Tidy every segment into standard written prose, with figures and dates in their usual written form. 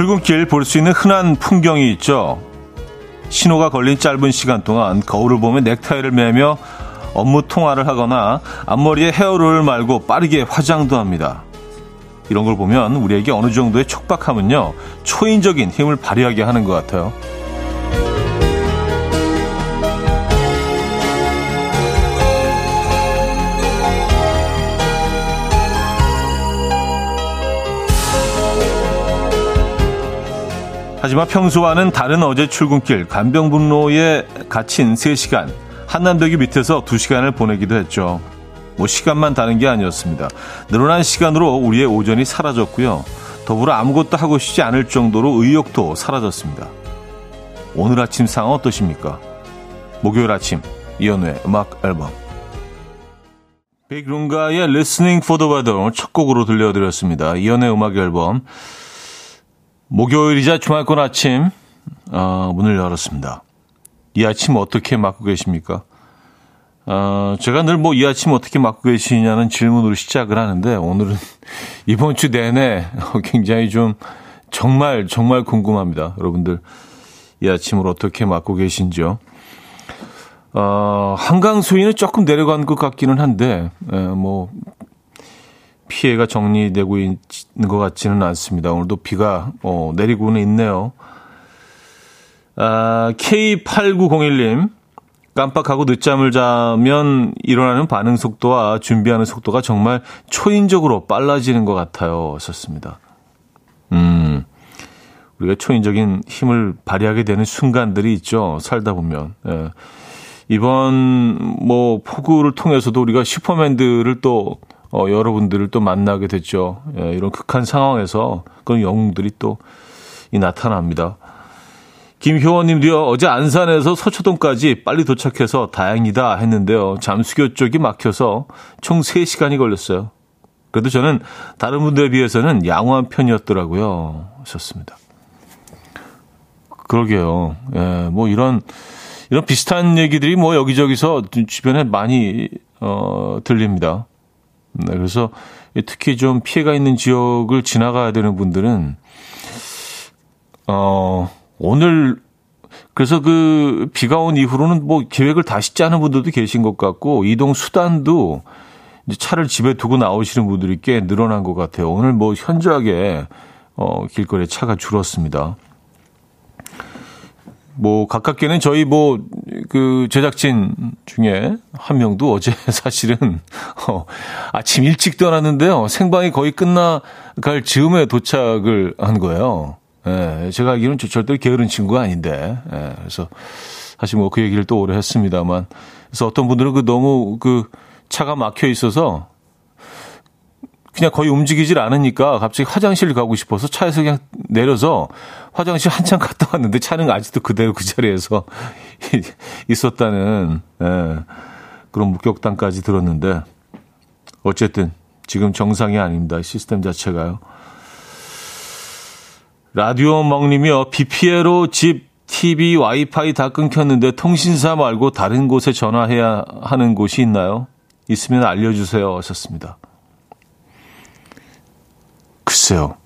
출근길 볼 수 있는 흔한 풍경이 있죠. 신호가 걸린 짧은 시간 동안 거울을 보며 넥타이를 매며 업무 통화를 하거나 앞머리에 헤어롤을 말고 빠르게 화장도 합니다. 이런 걸 보면 우리에게 어느 정도의 촉박함은요, 초인적인 힘을 발휘하게 하는 것 같아요. 하지만 평소와는 다른 어제 출근길 간병분로에 갇힌 3시간, 한남대기 밑에서 2시간을 보내기도 했죠. 뭐 시간만 다른 게 아니었습니다. 늘어난 시간으로 우리의 오전이 사라졌고요. 더불어 아무것도 하고 싶지 않을 정도로 의욕도 사라졌습니다. 오늘 아침 상황 어떠십니까? 목요일 아침 이현우의 음악 앨범 빅룽가의 Listening for the Weather 첫 곡으로 들려드렸습니다. 이현우의 음악 앨범 목요일이자 주말권 아침 문을 열었습니다. 이 아침 어떻게 맞고 계십니까? 제가 늘 이 아침 어떻게 맞고 계시냐는 질문으로 시작을 하는데 오늘은 이번 주 내내 굉장히 좀 정말 궁금합니다. 여러분들 이 아침을 어떻게 맞고 계신지요? 한강 수위는 조금 내려간 것 같기는 한데 피해가 정리되고 있는 것 같지는 않습니다. 오늘도 비가 내리고는 있네요. K8901님, 깜빡하고 늦잠을 자면 일어나는 반응 속도와 준비하는 속도가 정말 초인적으로 빨라지는 것 같아요. 썼습니다. 우리가 초인적인 힘을 발휘하게 되는 순간들이 있죠. 살다 보면. 예. 이번 폭우를 통해서도 우리가 슈퍼맨들을 또 여러분들을 또 만나게 됐죠. 예, 이런 극한 상황에서 그런 영웅들이 또 나타납니다. 김효원님도요. 어제 안산에서 서초동까지 빨리 도착해서 다행이다 했는데요. 잠수교 쪽이 막혀서 총 3시간이 걸렸어요. 그래도 저는 다른 분들에 비해서는 양호한 편이었더라고요. 좋습니다. 그러게요. 예, 이런 비슷한 얘기들이 여기저기서 주변에 많이 들립니다. 네, 그래서 특히 좀 피해가 있는 지역을 지나가야 되는 분들은 오늘 그래서 비가 온 이후로는 계획을 다시 짜는 분들도 계신 것 같고 이동 수단도 이제 차를 집에 두고 나오시는 분들이 꽤 늘어난 것 같아요. 오늘 현저하게 길거리에 차가 줄었습니다. 가깝게는 저희 제작진 중에 한 명도 어제 사실은, 아침 일찍 떠났는데요. 생방이 거의 끝나갈 즈음에 도착을 한 거예요. 예, 제가 알기로는 절대로 게으른 친구가 아닌데, 예, 그래서 사실 그 얘기를 또 오래 했습니다만. 그래서 어떤 분들은 너무 차가 막혀 있어서 그냥 거의 움직이질 않으니까 갑자기 화장실 가고 싶어서 차에서 그냥 내려서 화장실 한참 갔다 왔는데 차는 아직도 그대로 그 자리에서 있었다는 그런 목격담까지 들었는데 어쨌든 지금 정상이 아닙니다. 시스템 자체가요. 라디오 멍님이요. 비 피해로 집, TV, 와이파이 다 끊겼는데 통신사 말고 다른 곳에 전화해야 하는 곳이 있나요? 있으면 알려주세요 하셨습니다. 글쎄요.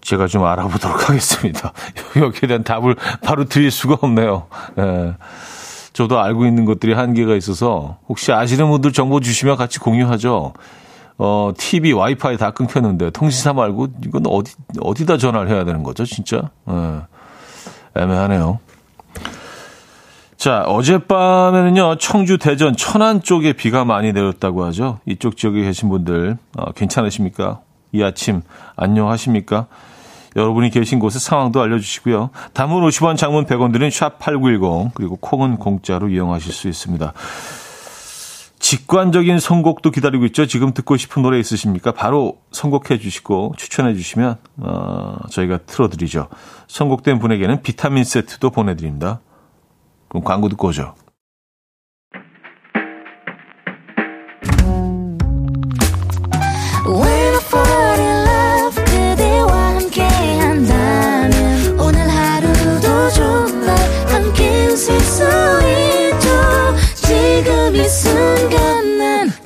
제가 좀 알아보도록 하겠습니다. 여기에 대한 답을 바로 드릴 수가 없네요. 예. 저도 알고 있는 것들이 한계가 있어서 혹시 아시는 분들 정보 주시면 같이 공유하죠. TV, 와이파이 다 끊겼는데 통신사 말고 이건 어디다 전화를 해야 되는 거죠, 진짜? 예. 애매하네요. 자, 어젯밤에는요, 청주, 대전, 천안 쪽에 비가 많이 내렸다고 하죠. 이쪽 지역에 계신 분들, 괜찮으십니까? 이 아침, 안녕하십니까? 여러분이 계신 곳의 상황도 알려주시고요. 단문 50원, 장문 100원들은 샵8910, 그리고 콩은 공짜로 이용하실 수 있습니다. 직관적인 선곡도 기다리고 있죠. 지금 듣고 싶은 노래 있으십니까? 바로 선곡해 주시고 추천해 주시면, 저희가 틀어드리죠. 선곡된 분에게는 비타민 세트도 보내드립니다. 그럼 광고 듣고 오죠.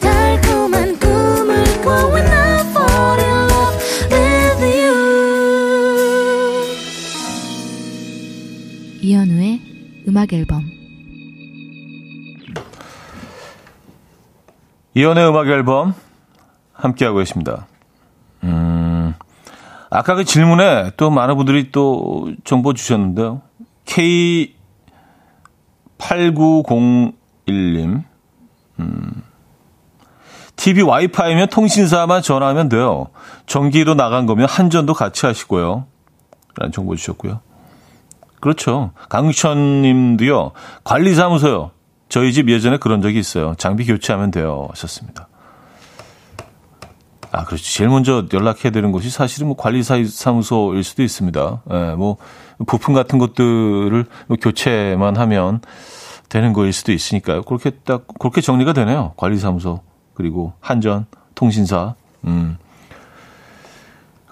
달콤한 꿈을 꾸어 When I fall in love with you 음악 앨범. 이현의 음악 앨범 함께하고 계십니다. 아까 그 질문에 또 많은 분들이 또 정보 주셨는데요. K8901님. TV 와이파이면 통신사만 전화하면 돼요. 전기로 나간 거면 한전도 같이 하시고요. 라는 정보 주셨고요. 그렇죠. 강천 님도요. 관리사무소요. 저희 집 예전에 그런 적이 있어요. 장비 교체하면 돼요. 하셨습니다. 아, 그렇죠. 제일 먼저 연락해야 되는 곳이 사실은 뭐 관리사무소일 수도 있습니다. 예, 뭐, 부품 같은 것들을 뭐 교체만 하면 되는 거일 수도 있으니까요. 그렇게 딱, 그렇게 정리가 되네요. 관리사무소, 그리고 한전, 통신사.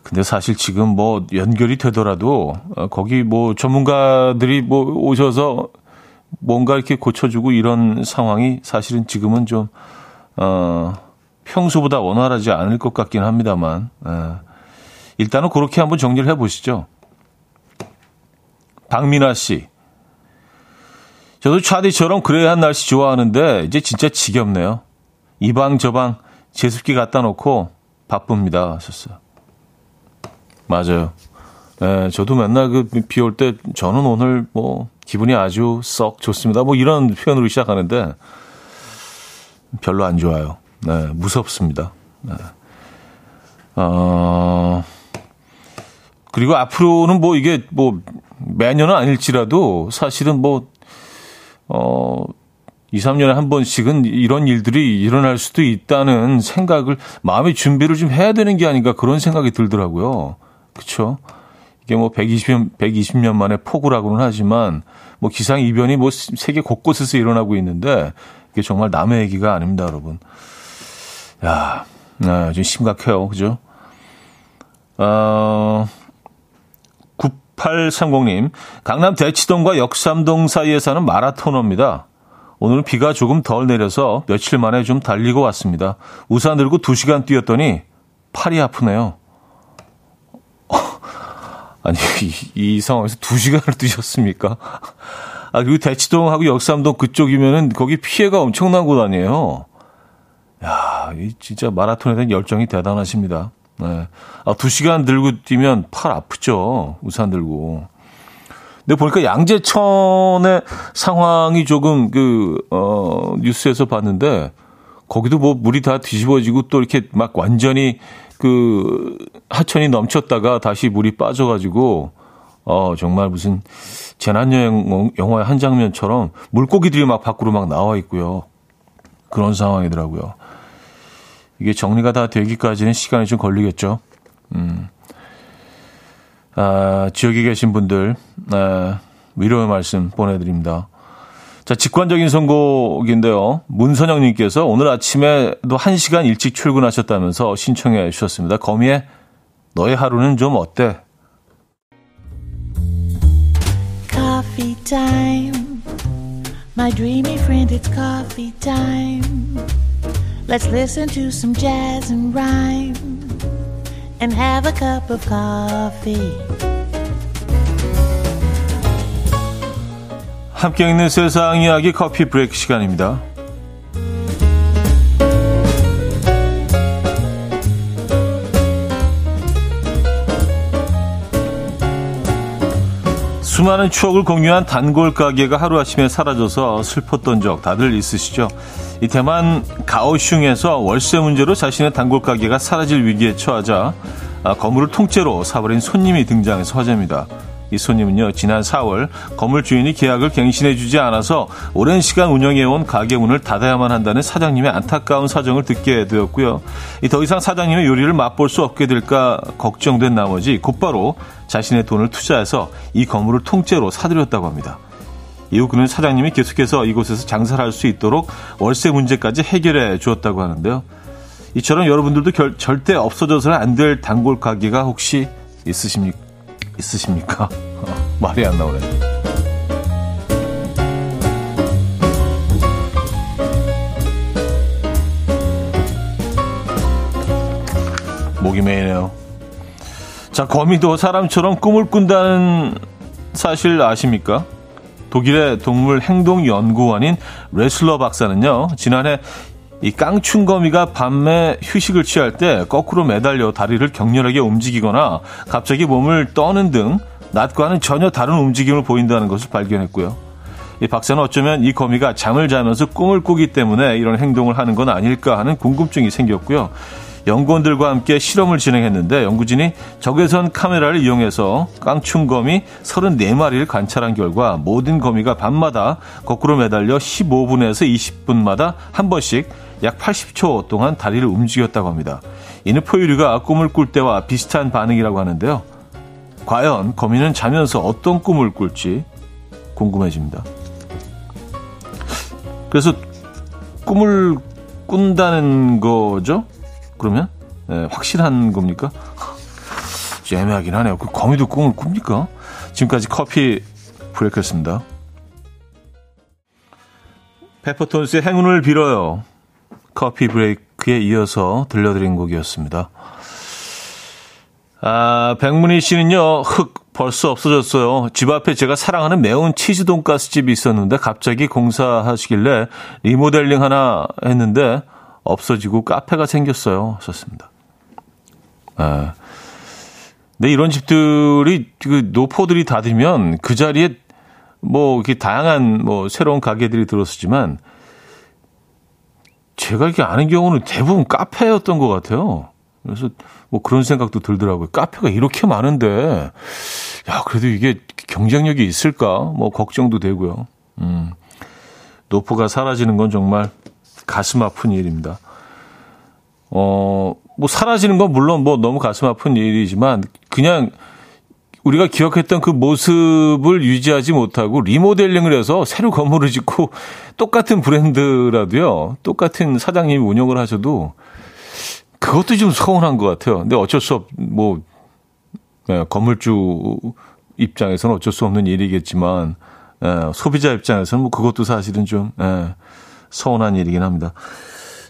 근데 사실 지금 뭐 연결이 되더라도 거기 뭐 전문가들이 뭐 오셔서 뭔가 이렇게 고쳐주고 이런 상황이 사실은 지금은 좀, 평소보다 원활하지 않을 것 같긴 합니다만, 일단은 그렇게 한번 정리를 해보시죠. 박민아 씨. 저도 차디처럼 그레이한 날씨 좋아하는데 이제 진짜 지겹네요. 이방 저방 제습기 갖다 놓고 바쁩니다. 하셨어요. 맞아요. 예, 저도 맨날 그 비 올 때 저는 오늘 뭐 기분이 아주 썩 좋습니다. 뭐 이런 표현으로 시작하는데 별로 안 좋아요. 네, 무섭습니다. 네. 그리고 앞으로는 뭐 이게 뭐 매년은 아닐지라도 사실은 뭐 2, 3년에 한 번씩은 이런 일들이 일어날 수도 있다는 생각을 마음의 준비를 좀 해야 되는 게 아닌가 그런 생각이 들더라고요. 그렇죠? 이게 뭐 120년 만에 폭우라고는 하지만 뭐 기상 이변이 뭐 세계 곳곳에서 일어나고 있는데 이게 정말 남의 얘기가 아닙니다, 여러분. 야, 좀 심각해요. 그죠? 9830님, 강남 대치동과 역삼동 사이에 사는 마라토너입니다. 오늘은 비가 조금 덜 내려서 며칠 만에 좀 달리고 왔습니다. 우산 들고 2시간 뛰었더니 팔이 아프네요. 아니, 이 상황에서 2시간을 뛰셨습니까? 아, 그리고 대치동하고 역삼동 그쪽이면은 거기 피해가 엄청난 곳 아니에요? 야, 이 진짜 마라톤에 대한 열정이 대단하십니다. 네. 아, 2시간 들고 뛰면 팔 아프죠. 우산 들고. 근데 보니까 양재천의 상황이 조금 뉴스에서 봤는데 거기도 뭐 물이 다 뒤집어지고 또 이렇게 막 완전히 그 하천이 넘쳤다가 다시 물이 빠져가지고 정말 무슨 재난여행 영화의 한 장면처럼 물고기들이 막 밖으로 막 나와 있고요. 그런 상황이더라고요. 이게 정리가 다 되기까지는 시간이 좀 걸리겠죠. 지역에 계신 분들 위로의 말씀 보내드립니다. 자, 직관적인 선곡인데요. 문선영님께서 오늘 아침에도 1시간 일찍 출근하셨다면서 신청해 주셨습니다. 거미의 너의 하루는 좀 어때? Coffee time. My dreamy friend, it's coffee time. Let's listen to some jazz and rhyme and have a cup of coffee. 함께 읽는 세상 이야기 커피 브레이크 시간입니다. 수많은 추억을 공유한 단골 가게가 하루아침에 사라져서 슬펐던 적 다들 있으시죠? 이 대만 가오슝에서 월세 문제로 자신의 단골 가게가 사라질 위기에 처하자 건물을 통째로 사버린 손님이 등장해서 화제입니다. 이 손님은요, 지난 4월 건물 주인이 계약을 갱신해주지 않아서 오랜 시간 운영해온 가게 문을 닫아야만 한다는 사장님의 안타까운 사정을 듣게 되었고요. 더 이상 사장님의 요리를 맛볼 수 없게 될까 걱정된 나머지 곧바로 자신의 돈을 투자해서 이 건물을 통째로 사들였다고 합니다. 이후 그는 사장님이 계속해서 이곳에서 장사를 할 수 있도록 월세 문제까지 해결해 주었다고 하는데요. 이처럼 여러분들도 절대 없어져서는 안 될 단골 가게가 혹시 있으십니까? 말이 안 나오네. 목이 메이네요. 자, 거미도 사람처럼 꿈을 꾼다는 사실 아십니까? 독일의 동물 행동 연구원인 레슬러 박사는요, 지난해 이 깡충거미가 밤에 휴식을 취할 때 거꾸로 매달려 다리를 격렬하게 움직이거나 갑자기 몸을 떠는 등 낮과는 전혀 다른 움직임을 보인다는 것을 발견했고요. 이 박사는 어쩌면 이 거미가 잠을 자면서 꿈을 꾸기 때문에 이런 행동을 하는 건 아닐까 하는 궁금증이 생겼고요. 연구원들과 함께 실험을 진행했는데 연구진이 적외선 카메라를 이용해서 깡충거미 34마리를 관찰한 결과 모든 거미가 밤마다 거꾸로 매달려 15분에서 20분마다 한 번씩 약 80초 동안 다리를 움직였다고 합니다. 이는 포유류가 꿈을 꿀 때와 비슷한 반응이라고 하는데요. 과연 거미는 자면서 어떤 꿈을 꿀지 궁금해집니다. 그래서 꿈을 꾼다는 거죠? 그러면 네, 확실한 겁니까? 애매하긴 하네요. 그 거미도 꿈을 꿉니까? 지금까지 커피 브레이크였습니다. 페퍼톤스의 행운을 빌어요. 커피 브레이크에 이어서 들려드린 곡이었습니다. 아, 백문희 씨는요. 흑 벌써 없어졌어요. 집 앞에 제가 사랑하는 매운 치즈 돈가스집이 있었는데 갑자기 공사하시길래 리모델링 하나 했는데 없어지고 카페가 생겼어요. 썼습니다. 아, 근데 이런 집들이 그 노포들이 닫으면 그 자리에 뭐 이렇게 다양한 뭐 새로운 가게들이 들었었지만 제가 이렇게 아는 경우는 대부분 카페였던 것 같아요. 그래서 뭐 그런 생각도 들더라고요. 카페가 이렇게 많은데 야 그래도 이게 경쟁력이 있을까? 뭐 걱정도 되고요. 노포가 사라지는 건 정말 가슴 아픈 일입니다. 뭐 사라지는 건 물론 뭐 너무 가슴 아픈 일이지만 그냥 우리가 기억했던 그 모습을 유지하지 못하고 리모델링을 해서 새로 건물을 짓고 똑같은 브랜드라도요. 똑같은 사장님이 운영을 하셔도 그것도 좀 서운한 것 같아요. 근데 어쩔 수 뭐 예, 건물주 입장에서는 어쩔 수 없는 일이겠지만 예, 소비자 입장에서는 뭐 그것도 사실은 좀 예, 서운한 일이긴 합니다.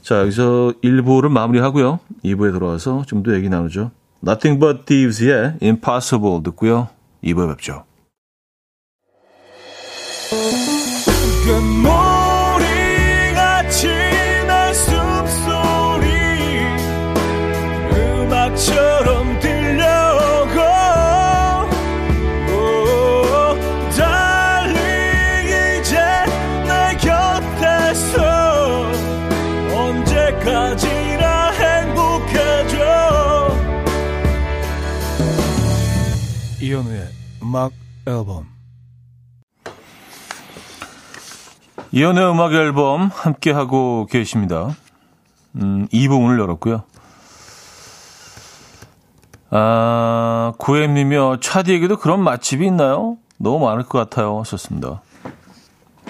자, 여기서 1부를 마무리하고요. 2부에 돌아와서 좀 더 얘기 나누죠. Nothing but Thieves의 Impossible 듣고요. 2부에 뵙죠. 금모리같이 날 숨소리 음악처럼 이현우의 음악 앨범. 이현우의 음악 앨범 함께하고 계십니다. 2부문을 열었고요. 아, 고혜님이요. 차디에게도 그런 맛집이 있나요? 너무 많을 것 같아요. 썼습니다.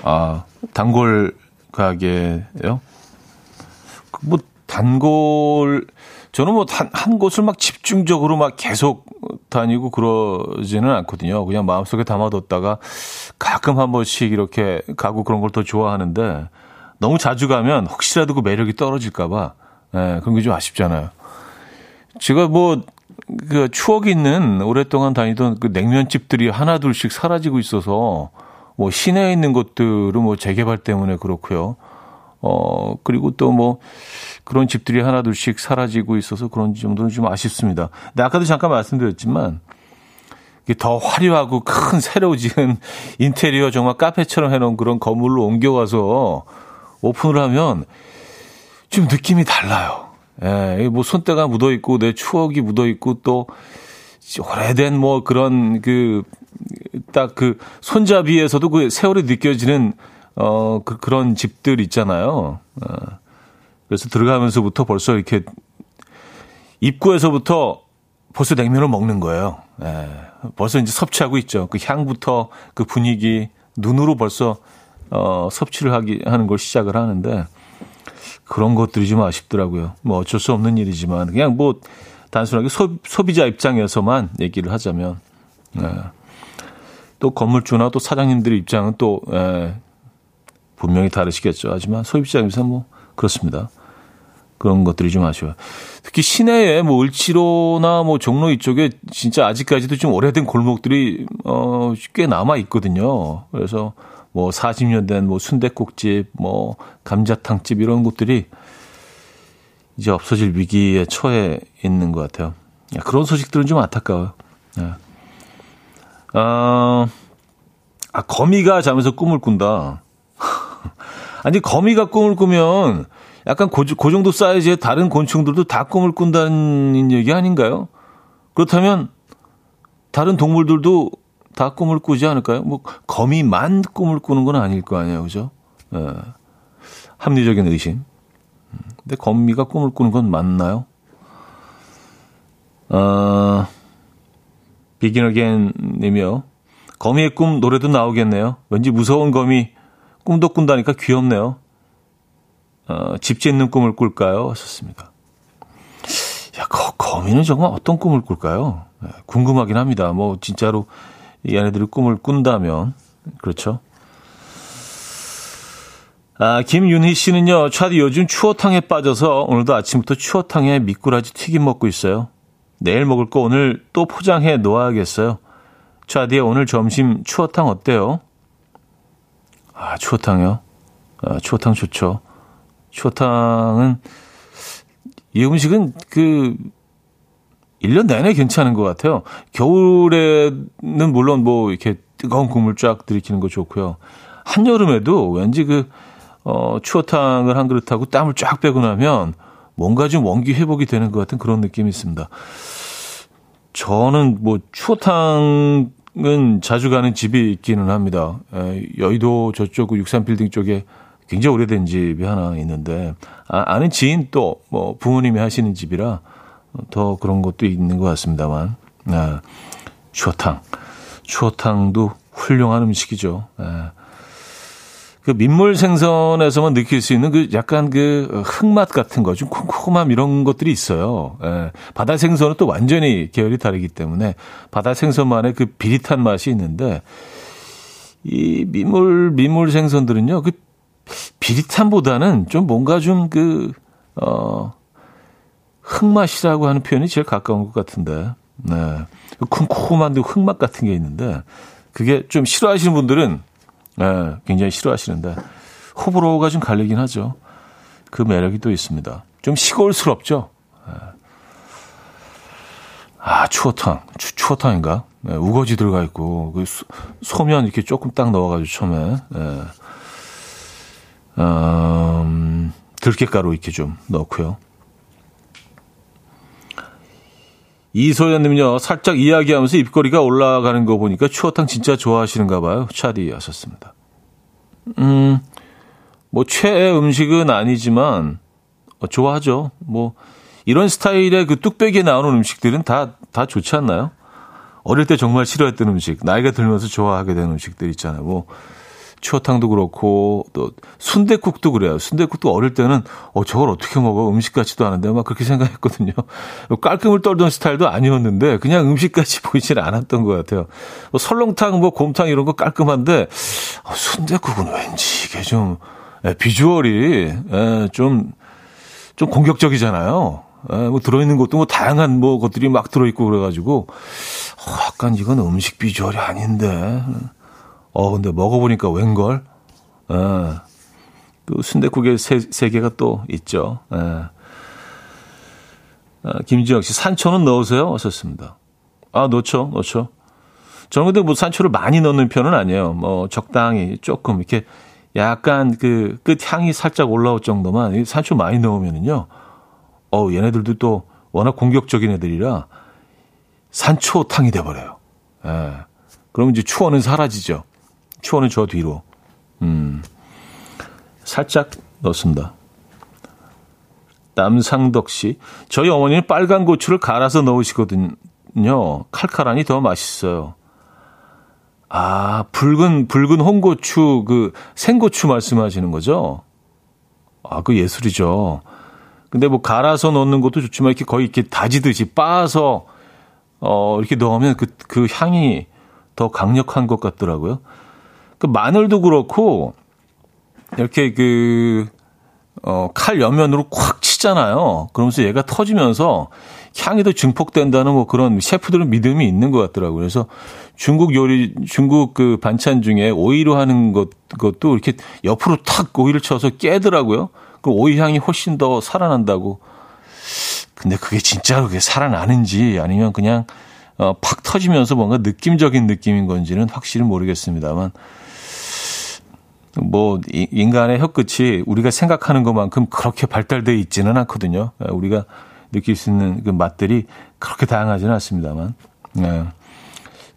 아, 단골 가게예요? 뭐 단골 저는 뭐 한 곳을 막 집중적으로 막 계속 다니고 그러지는 않거든요. 그냥 마음속에 담아뒀다가 가끔 한 번씩 이렇게 가고 그런 걸 더 좋아하는데 너무 자주 가면 혹시라도 그 매력이 떨어질까 봐 예, 그런 게 좀 아쉽잖아요. 제가 뭐 그 추억이 있는 오랫동안 다니던 그 냉면집들이 하나 둘씩 사라지고 있어서 뭐 시내에 있는 것들은 뭐 재개발 때문에 그렇고요. 그리고 또 뭐 그런 집들이 하나 둘씩 사라지고 있어서 그런 정도는 좀 아쉽습니다. 근데 아까도 잠깐 말씀드렸지만 이게 더 화려하고 큰 새로 지은 인테리어 정말 카페처럼 해놓은 그런 건물로 옮겨가서 오픈을 하면 좀 느낌이 달라요. 예, 뭐 손때가 묻어있고 내 추억이 묻어있고 또 오래된 뭐 그런 그 딱 그 손잡이에서도 그 세월이 느껴지는 그런 집들 있잖아요. 그래서 들어가면서부터 벌써 이렇게 입구에서부터 벌써 냉면을 먹는 거예요. 예. 벌써 이제 섭취하고 있죠. 그 향부터 그 분위기, 눈으로 벌써, 섭취를 하는 걸 시작을 하는데 그런 것들이 좀 아쉽더라고요. 뭐 어쩔 수 없는 일이지만 그냥 뭐 단순하게 소비자 입장에서만 얘기를 하자면, 예. 또 건물주나 또 사장님들의 입장은 또, 예. 분명히 다르시겠죠. 하지만 소비자 입장에서 뭐 그렇습니다. 그런 것들이 좀 아쉬워요. 특히 시내에 뭐 을지로나 뭐 종로 이쪽에 진짜 아직까지도 좀 오래된 골목들이 꽤 남아 있거든요. 그래서 뭐 40년 된 뭐 순댓국집, 뭐 감자탕집 이런 곳들이 이제 없어질 위기에 처해 있는 것 같아요. 그런 소식들은 좀 안타까워요. 네. 거미가 자면서 꿈을 꾼다. 아니, 거미가 꿈을 꾸면 약간 그 정도 사이즈의 다른 곤충들도 다 꿈을 꾼다는 얘기 아닌가요? 그렇다면 다른 동물들도 다 꿈을 꾸지 않을까요? 뭐 거미만 꿈을 꾸는 건 아닐 거 아니에요, 그죠? 네. 합리적인 의심. 근데 거미가 꿈을 꾸는 건 맞나요? Begin Again이며 거미의 꿈 노래도 나오겠네요. 왠지 무서운 거미 꿈도 꾼다니까 귀엽네요. 집 짓는 꿈을 꿀까요? 하셨습니다. 야, 거미는 정말 어떤 꿈을 꿀까요? 궁금하긴 합니다. 뭐 진짜로 이 아내들이 꿈을 꾼다면 그렇죠. 김윤희 씨는요. 차디 요즘 추어탕에 빠져서 오늘도 아침부터 추어탕에 미꾸라지 튀김 먹고 있어요. 내일 먹을 거 오늘 또 포장해 놓아야겠어요. 차디에 오늘 점심 추어탕 어때요? 아, 추어탕이요? 아, 추어탕 좋죠. 추어탕은, 이 음식은 1년 내내 괜찮은 것 같아요. 겨울에는 물론 뭐 이렇게 뜨거운 국물 쫙 들이키는 거 좋고요. 한여름에도 왠지 추어탕을 한 그릇하고 땀을 쫙 빼고 나면 뭔가 좀 원기 회복이 되는 것 같은 그런 느낌이 있습니다. 저는 뭐 추어탕은 자주 가는 집이 있기는 합니다. 여의도 저쪽 63빌딩 쪽에 굉장히 오래된 집이 하나 있는데 아는 지인 또 뭐 부모님이 하시는 집이라 더 그런 것도 있는 것 같습니다만 추어탕도 훌륭한 음식이죠. 그 민물 생선에서만 느낄 수 있는 약간 흙맛 같은 거, 좀 쿰쿰함 이런 것들이 있어요. 예. 바다 생선은 또 완전히 계열이 다르기 때문에 바다 생선만의 그 비릿한 맛이 있는데 이 민물 생선들은요, 그 비릿함보다는 좀 뭔가 좀 흙맛이라고 하는 표현이 제일 가까운 것 같은데, 네. 쿰쿰한 흙맛 같은 게 있는데 그게 좀 싫어하시는 분들은 네, 굉장히 싫어하시는데 호불호가 좀 갈리긴 하죠. 그 매력이 또 있습니다. 좀 시골스럽죠. 네. 아, 추어탕인가? 네, 우거지 들어가 있고 소면 이렇게 조금 딱 넣어가지고 처음에 네. 들깨가루 이렇게 좀 넣고요. 이소연님은요, 살짝 이야기하면서 입꼬리가 올라가는 거 보니까 추어탕 진짜 좋아하시는가 봐요. 차디 하셨습니다. 뭐 최애 음식은 아니지만 좋아하죠. 뭐 이런 스타일의 그 뚝배기에 나오는 음식들은 다 좋지 않나요? 어릴 때 정말 싫어했던 음식, 나이가 들면서 좋아하게 된 음식들 있잖아요. 뭐 추어탕도 그렇고 또 순댓국도 그래요. 순댓국도 어릴 때는 저걸 어떻게 먹어? 음식 같지도 않은데 막 그렇게 생각했거든요. 깔끔을 떨던 스타일도 아니었는데 그냥 음식같이 보이질 않았던 것 같아요. 설렁탕, 곰탕 이런 거 깔끔한데 순댓국은 왠지 이게 좀 비주얼이 좀 공격적이잖아요. 들어있는 것도 다양한 것들이 막 들어있고 그래가지고 약간 이건 음식 비주얼이 아닌데. 근데 먹어보니까 웬걸? 또 순댓국의 세계가 또 있죠. 김지영 씨, 산초는 넣으세요? 어셨습니다. 아, 넣죠. 저는 근데 산초를 많이 넣는 편은 아니에요. 적당히 조금 이렇게 약간 끝 향이 살짝 올라올 정도만 산초 많이 넣으면은요. 얘네들도 또 워낙 공격적인 애들이라 산초탕이 돼버려요. 그러면 이제 추어는 사라지죠. 추어는 저 뒤로. 살짝 넣습니다. 남상덕 씨. 저희 어머니는 빨간 고추를 갈아서 넣으시거든요. 칼칼하니 더 맛있어요. 아, 붉은 홍고추, 생고추 말씀하시는 거죠? 아, 예술이죠. 근데 갈아서 넣는 것도 좋지만 이렇게 거의 이렇게 다지듯이 빻아서, 이렇게 넣으면 그 향이 더 강력한 것 같더라고요. 마늘도 그렇고, 이렇게, 칼 옆면으로 콱 터치잖아요. 그러면서 얘가 터지면서 향이 더 증폭된다는 뭐 그런 셰프들은 믿음이 있는 것 같더라고요. 그래서 중국 요리, 중국 그 반찬 중에 오이로 하는 것도 이렇게 옆으로 탁 오이를 쳐서 깨더라고요. 그 오이 향이 훨씬 더 살아난다고. 근데 그게 진짜로 그게 살아나는지 아니면 그냥 팍 터지면서 뭔가 느낌적인 느낌인 건지는 확실히 모르겠습니다만. 뭐 인간의 혀끝이 우리가 생각하는 것만큼 그렇게 발달되어 있지는 않거든요. 우리가 느낄 수 있는 그 맛들이 그렇게 다양하지는 않습니다만. 네.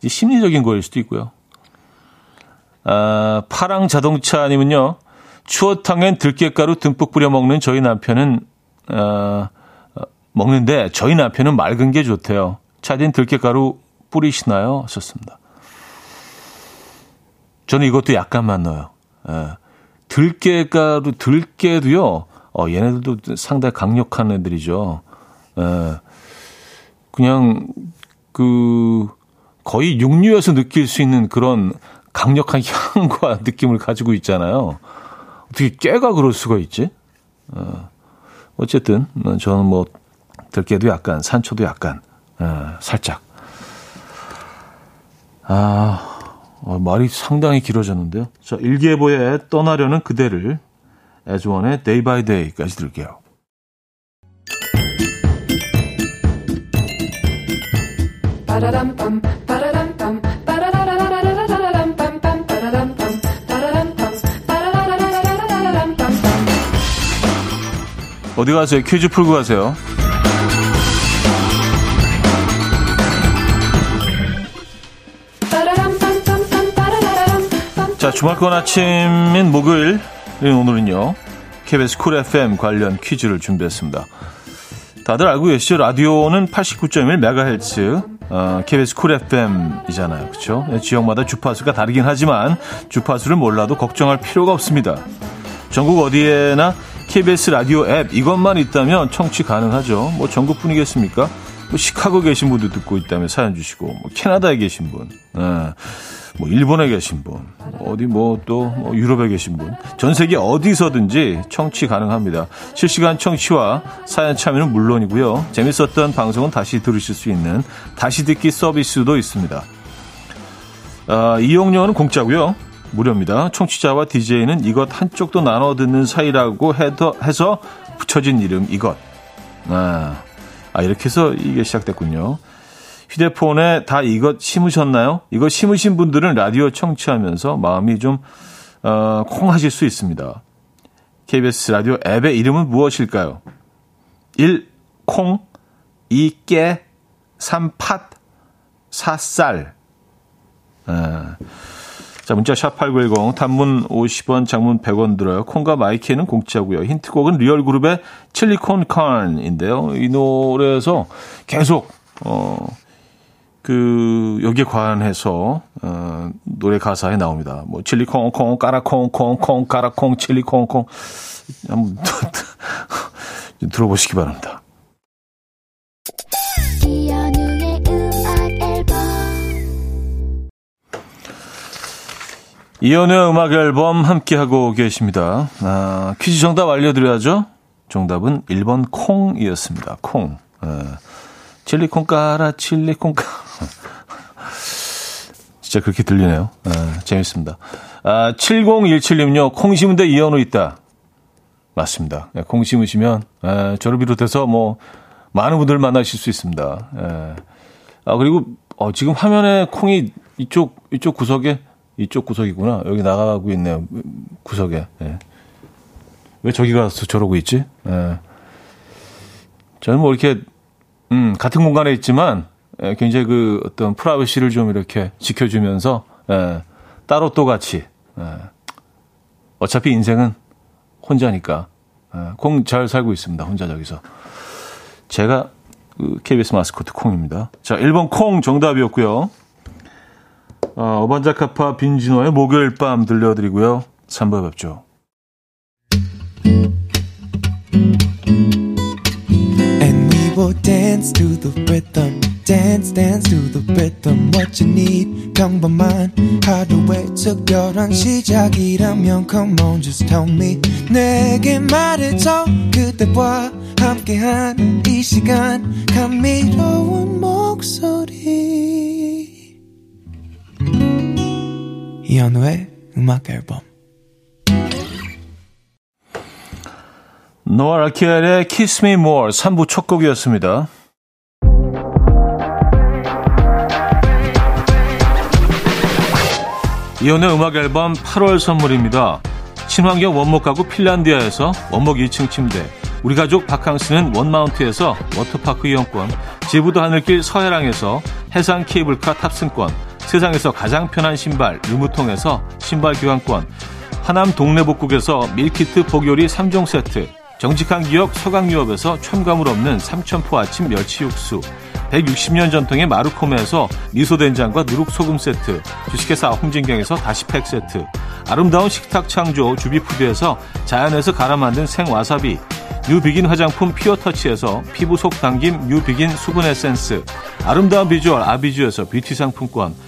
심리적인 거일 수도 있고요. 아, 파랑 자동차님은요. 추어탕엔 들깨가루 듬뿍 뿌려 먹는 저희 남편은 먹는데 저희 남편은 맑은 게 좋대요. 차딘 들깨가루 뿌리시나요? 썼습니다. 저는 이것도 약간만 넣어요. 예. 들깨가루, 들깨도요, 얘네들도 상당히 강력한 애들이죠. 예. 그냥, 거의 육류에서 느낄 수 있는 그런 강력한 향과 느낌을 가지고 있잖아요. 어떻게 깨가 그럴 수가 있지? 예. 어쨌든, 저는 뭐, 들깨도 약간, 산초도 약간, 예, 살짝. 말이 상당히 길어졌는데요. 자, 일기예보에 떠나려는 그대를 애즈원의 데이 바이 데이까지 들게요. 어디 가세요? 퀴즈 풀고 가세요. 자, 주말권 아침인 목요일, 오늘은요, KBS 쿨 FM 관련 퀴즈를 준비했습니다. 다들 알고 계시죠? 라디오는 89.1MHz, KBS 쿨 FM이잖아요. 그렇죠? 지역마다 주파수가 다르긴 하지만 주파수를 몰라도 걱정할 필요가 없습니다. 전국 어디에나 KBS 라디오 앱 이것만 있다면 청취 가능하죠. 뭐 전국뿐이겠습니까? 뭐 시카고 계신 분도 듣고 있다면 사연 주시고, 뭐 캐나다에 계신 분, 뭐 일본에 계신 분, 어디 뭐 또 뭐 유럽에 계신 분, 전 세계 어디서든지 청취 가능합니다. 실시간 청취와 사연 참여는 물론이고요. 재밌었던 방송은 다시 들으실 수 있는 다시 듣기 서비스도 있습니다. 이용료는 공짜고요. 무료입니다. 청취자와 DJ는 이것 한쪽도 나눠 듣는 사이라고 해서 붙여진 이름 이것. 이렇게 해서 이게 시작됐군요. 휴대폰에 다 이것 심으셨나요? 이거 심으신 분들은 라디오 청취하면서 마음이 좀 콩하실 수 있습니다. KBS 라디오 앱의 이름은 무엇일까요? 1. 콩 2. 깨 3. 팥 4. 쌀. 자, 문자 샵8910 단문 50원, 장문 100원 들어요. 콩과 마이키는 공짜고요. 힌트곡은 리얼그룹의 칠리콘 칸인데요. 이 노래에서 계속 여기에 관해서, 노래 가사에 나옵니다. 뭐, 칠리콩콩, 까라콩콩콩, 까라콩, 칠리콩콩. 한번 들어보시기 바랍니다. 이현우의 음악 앨범. 이현우의 음악 앨범 함께하고 계십니다. 퀴즈 정답 알려드려야죠? 정답은 1번 콩이었습니다. 콩. 칠리콘 까라, 칠리콘 까라. 진짜 그렇게 들리네요. 재밌습니다. 7017님요. 콩 심은데 이현우 있다. 맞습니다. 콩 심으시면 저를 비롯해서 뭐 많은 분들 만나실 수 있습니다. 그리고 지금 화면에 콩이 이쪽 구석에, 이쪽 구석이구나. 여기 나가고 있네요. 구석에. 왜 저기 가서 저러고 있지? 저는 뭐 이렇게 같은 공간에 있지만 굉장히 그 어떤 프라이버시를 좀 이렇게 지켜주면서 따로 또 같이 어차피 인생은 혼자니까 콩 잘 살고 있습니다. 혼자 저기서. 제가 KBS 마스코트 콩입니다. 자, 1번 콩 정답이었고요. 어반자카파 빈지노의 목요일 밤 들려드리고요. 3부에 뵙죠. go dance to the rhythm dance dance to the rhythm what you need 평범한 하루의 특별한 시작이라면 come on just tell me 내게 말해줘 그대와 함께한 이 시간 감미로운 목소리 이현우의 음악 앨범 노아 라키엘의 Kiss Me More 3부 첫 곡이었습니다. 이온의 음악 앨범 8월 선물입니다. 친환경 원목 가구 핀란디아에서 원목 2층 침대, 우리 가족 바캉스는 원마운트에서 워터파크 이용권, 제부도 하늘길 서해랑에서 해상 케이블카 탑승권, 세상에서 가장 편한 신발 르무통에서 신발 교환권, 하남 동네복국에서 밀키트 복요리 3종 세트, 정직한 기업 서강유업에서 첨가물 없는 삼천포아침 멸치육수, 160년 전통의 마루코메에서 미소된장과 누룩소금 세트, 주식회사 홍진경에서 다시팩 세트, 아름다운 식탁창조 주비푸드에서 자연에서 갈아 만든 생와사비, 뉴비긴 화장품 피어터치에서 피부 속당김 뉴비긴 수분 에센스, 아름다운 비주얼 아비주에서 뷰티 상품권,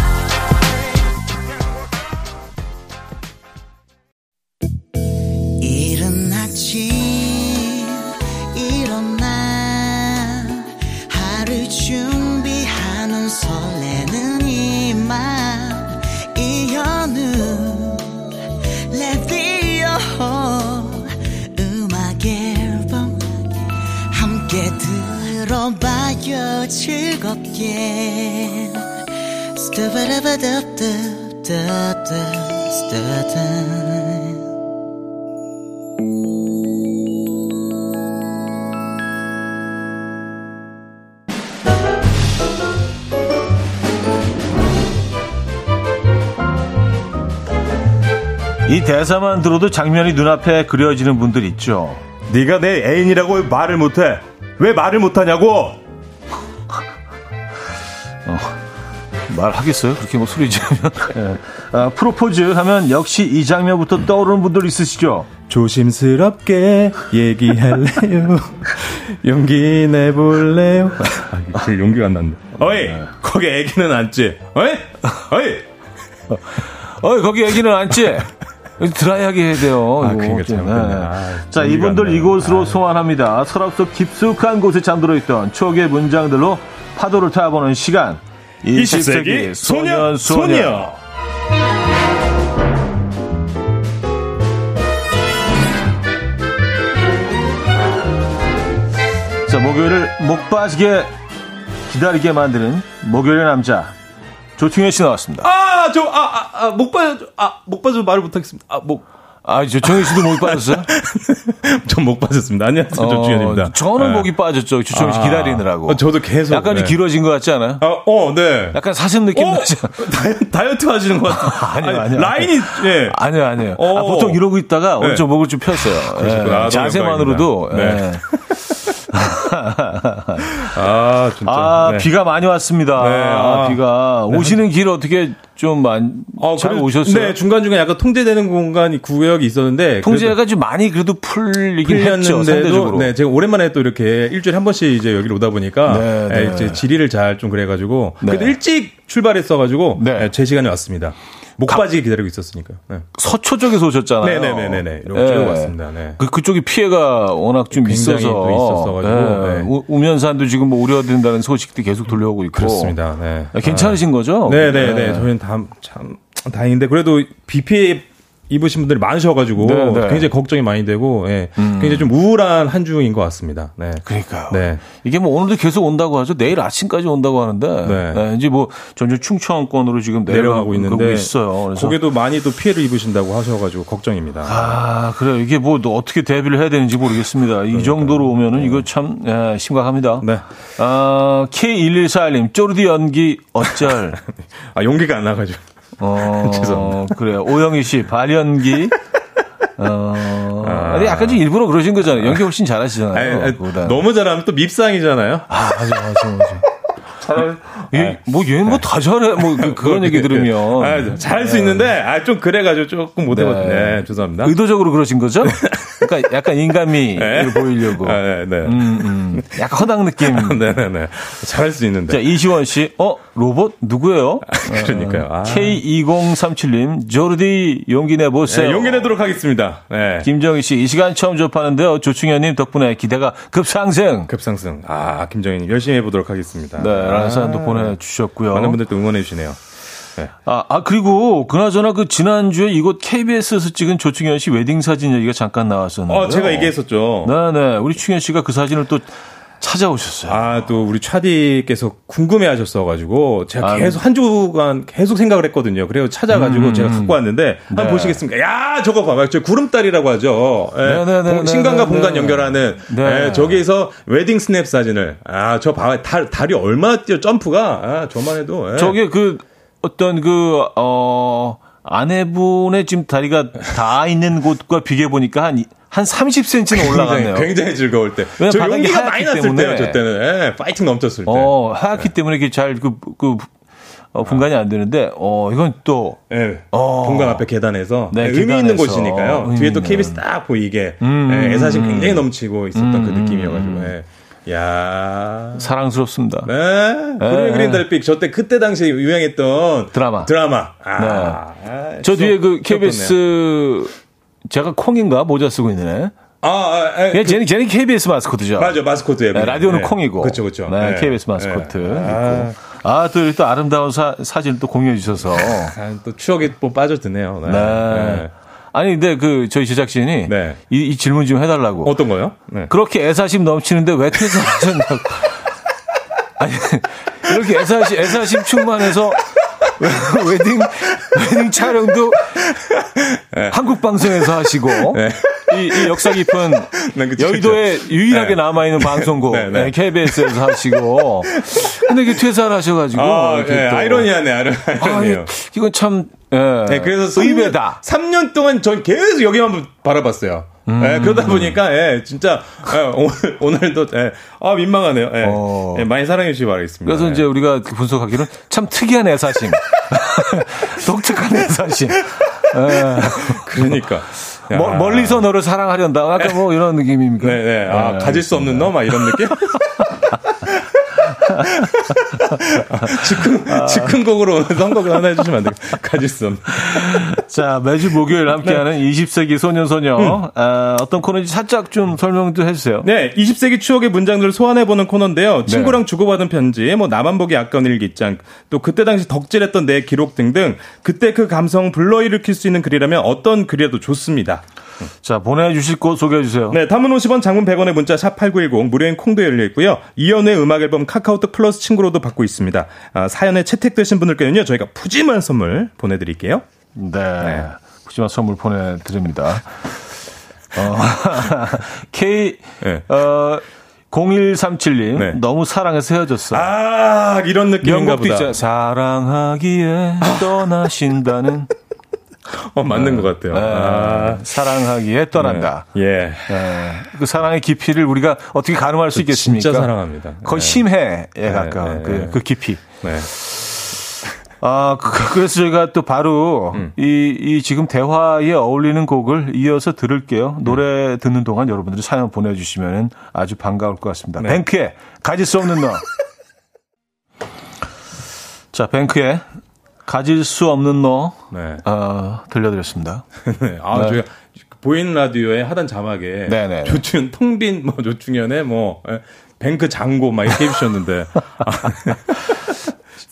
일어나 하루 준비하는 설레는 이 맘 이현우 레디오 음악 앨범 함께 들어봐요 즐겁게 스타바라바다다다다다다 이 대사만 들어도 장면이 눈앞에 그려지는 분들 있죠. 네가 내 애인이라고 왜 말을 못해? 왜 말을 못하냐고? 말하겠어요? 그렇게 뭐 소리 지르면. 네. 프로포즈 하면 역시 이 장면부터 떠오르는 분들 있으시죠? 조심스럽게 얘기할래요. 용기 내볼래요. 아, 용기가 안 났네. 어이! 거기 애기는 앉지? 어이? 어이! 어이 거기 애기는 앉지? 드라이하게 해야 돼요. 아, 그러니까 네. 자, 이분들 이곳으로 소환합니다. 서랍 속 깊숙한 곳에 잠들어 있던 추억의 문장들로 파도를 타보는 시간. 20세기 소년 소녀. 자, 목요일을 목 빠지게 기다리게 만드는 목요일의 남자 조팅현 씨 나왔습니다. 목 빠져서 말을 못하겠습니다. 조팅현 씨도 목이 빠졌어요? 전 목 빠졌습니다. 안녕하세요, 조팅현입니다. 저는 목이 빠졌죠. 조팅현 씨 기다리느라고. 저도 계속. 약간 네. 길어진 것 같지 않아요? 네. 약간 사슴 느낌 나죠? 다이어트 하시는 것 같아요. 아니요. 라인이, 예. 아니요. 보통 이러고 있다가 오른쪽 목을 좀 폈어요. 네. 자세만으로도. 네. 아, 진짜. 네. 비가 많이 왔습니다. 네, 비가. 네. 오시는 길 어떻게 좀 잘 오셨어요? 네, 중간중간 약간 통제되는 구역이 있었는데. 통제가 좀 많이 그래도 풀리긴 했죠, 상대적으로. 네, 제가 오랜만에 또 이렇게 일주일에 한 번씩 이제 여기로 오다 보니까. 네. 이제 지리를 잘 좀 그래가지고. 네. 그래도 일찍 출발했어가지고. 네. 제 시간에 왔습니다. 목 빠지게 기다리고 있었으니까요. 네. 서초 쪽에서 오셨잖아요. 네네네네. 이렇게 쭉 왔습니다. 네. 그쪽이 피해가 워낙 좀 있었어가지고. 네. 우면산도 지금 뭐 우려된다는 소식도 계속 돌려오고 있고. 그렇습니다. 네. 괜찮으신 거죠? 네네네. 저희는 참 다행인데 그래도 비 피해 입으신 분들이 많으셔가지고 네네. 굉장히 걱정이 많이 되고 예. 굉장히 좀 우울한 한 주인 것 같습니다. 네. 그러니까요. 네. 이게 뭐 오늘도 계속 온다고 하죠. 내일 아침까지 온다고 하는데 네. 네. 이제 뭐 점점 충청권으로 지금 내려가고 있는데 있어요. 거기도 많이 또 피해를 입으신다고 하셔가지고 걱정입니다. 아 그래요. 이게 뭐 어떻게 대비를 해야 되는지 모르겠습니다. 그러니까요. 이 정도로 오면은 이거 참 예, 심각합니다. 네. 아, K1141님 쪼르디 연기 어쩔. 아 용기가 안 나가죠. 죄송합니다. 그래요. 오영희 씨, 발연기. 아니, 약간 좀 일부러 그러신 거잖아요. 연기 훨씬 잘하시잖아요. 아니, 너무 잘하면 또 밉상이잖아요. 아, 맞아. 잘, 뭐, 얘는 뭐 다 잘해. 뭐, 그런 얘기 들으면. 아, 잘할 수 있는데, 아, 좀 그래가지고 조금 못해봤네. 네, 죄송합니다. 의도적으로 그러신 거죠? 그러니까 약간 인간미를 네. 보이려고. 아, 네. 약간 허당 느낌. 아, 네네네. 잘할 수 있는데. 자, 이시원 씨, 로봇? 누구예요? 아, 그러니까요. 아. K2037님, 조르디 용기 내보세요. 네, 용기 내도록 하겠습니다. 네. 김정희 씨, 이 시간 처음 접하는데요. 조충현님 덕분에 기대가 급상승. 아, 김정희님, 열심히 해보도록 하겠습니다. 네. 라는 사연도 보내주셨고요. 많은 분들도 응원해주시네요. 네. 그리고 그나저나 그 지난주에 이곳 KBS에서 찍은 조충현 씨 웨딩 사진 얘기가 잠깐 나왔었는데. 제가 얘기했었죠. 네네. 우리 충현 씨가 그 사진을 또 찾아오셨어요. 아, 또 우리 차디께서 궁금해 하셨어가지고 제가 계속 한 주간 계속 생각을 했거든요. 그래서 찾아가지고 제가 갖고 왔는데 한번 보시겠습니까? 야, 저거 봐봐요. 저 구름달이라고 하죠. 네, 신간과 공간 연결하는 저기에서 웨딩 스냅 사진을. 아, 저 봐봐요. 달이 얼마나 뛰어 점프가. 아, 저만 해도. 저게 그 어떤 그 아내분의 지금 다리가 다 있는 곳과 비교해 보니까 한 30cm는 올라갔네요. 굉장히 즐거울 때. 저 용기가 많이 났을 때요. 저 때는 파이팅 넘쳤을 때. 하얗기 때문에 이게 잘 분간이 안 되는데, 이건 또. 네. 본관 앞에 계단에서. 네, 의미 있는 곳이니까요. 뒤에 또 KBS 딱 보이게. 애사심 굉장히 넘치고 있었던 그 느낌이어가지고. 야 사랑스럽습니다. 네. 구름이 그린 달빛. 그때 당시에 유행했던. 드라마. 아. 네. 저 뒤에 그 KBS. 제가 콩인가? 모자 쓰고 있는 애. 쟤는 KBS 마스코트죠. 맞아, 마스코트예요. 네, 라디오는 콩이고. 그렇죠. 네, KBS 마스코트. 네. 또 아름다운 사진을 또 공유해 주셔서. 또 추억이 또 빠져드네요. 네. 아니, 근데 저희 제작진이. 네. 이 질문 좀 해달라고. 어떤 거요? 네. 그렇게 애사심 넘치는데 왜 퇴사하셨냐고. 아니, 이렇게 애사심 충만해서. 웨딩 촬영도 네. 한국 방송에서 하시고 네. 이 역사 깊은 네, 여의도에 유일하게 네. 남아있는 방송국 네. KBS에서 하시고 근데 이게 퇴사를 하셔가지고 네. 아이러니하네. 아이러니해요. 이건 참 그래서 의외다. 3년 동안 전 계속 여기만 바라봤어요. 그러다 보니까 진짜 오늘도 민망하네요. 많이 사랑해 주시기 바라겠습니다. 그래서 이제 우리가 분석하기로는 참 특이한 애사심, 독특한 애사심. 그러니까 멀리서 너를 사랑하련다. 아까 뭐 이런 느낌입니까? 네네. 가질 수 없는 너 막 이런 느낌? 즉흥곡으로 오늘 선곡을 하나 해주시면 안 돼요. 가질 수 없네. 자, 매주 목요일 함께하는 네. 20세기 소년소녀. 어떤 코너인지 살짝 좀 설명도 해주세요. 네, 20세기 추억의 문장들을 소환해보는 코너인데요. 친구랑 주고받은 편지, 뭐 나만 보기 아까운 일기장, 또 그때 당시 덕질했던 내 기록 등등 그때 그 감성 불러일으킬 수 있는 글이라면 어떤 글이라도 좋습니다. 자, 보내주실 곳 소개해주세요. 네, 단문 50원, 장문 100원의 문자 샵8910 무료인 콩도 열려있고요. 이현우의 음악앨범 카카오톡 플러스 친구로도 받고 있습니다. 사연에 채택되신 분들께는요 저희가 푸짐한 선물 보내드릴게요. 네. 푸짐한 선물 보내드립니다. K 0137님 네. 너무 사랑해서 헤어졌어요. 이런 느낌인가 보다. 사랑하기에 떠나신다는 맞는 것 같아요. 사랑하기에 떠난다. 그 사랑의 깊이를 우리가 어떻게 가늠할 수 있겠습니까? 진짜 사랑합니다. 거의 심해에 가까운 그 깊이. 네. 그래서 저희가 또 바로 이 지금 대화에 어울리는 곡을 이어서 들을게요. 노래 듣는 동안 여러분들이 사연 보내주시면 아주 반가울 것 같습니다. 네. 뱅크의 가질 수 없는 너. 자, 뱅크의 가질 수 없는 너 들려드렸습니다. 네. 저희가 보이는 라디오의 하단 자막에 조충현 통빈 조충현의 뱅크 장고 막 이렇게 해주셨는데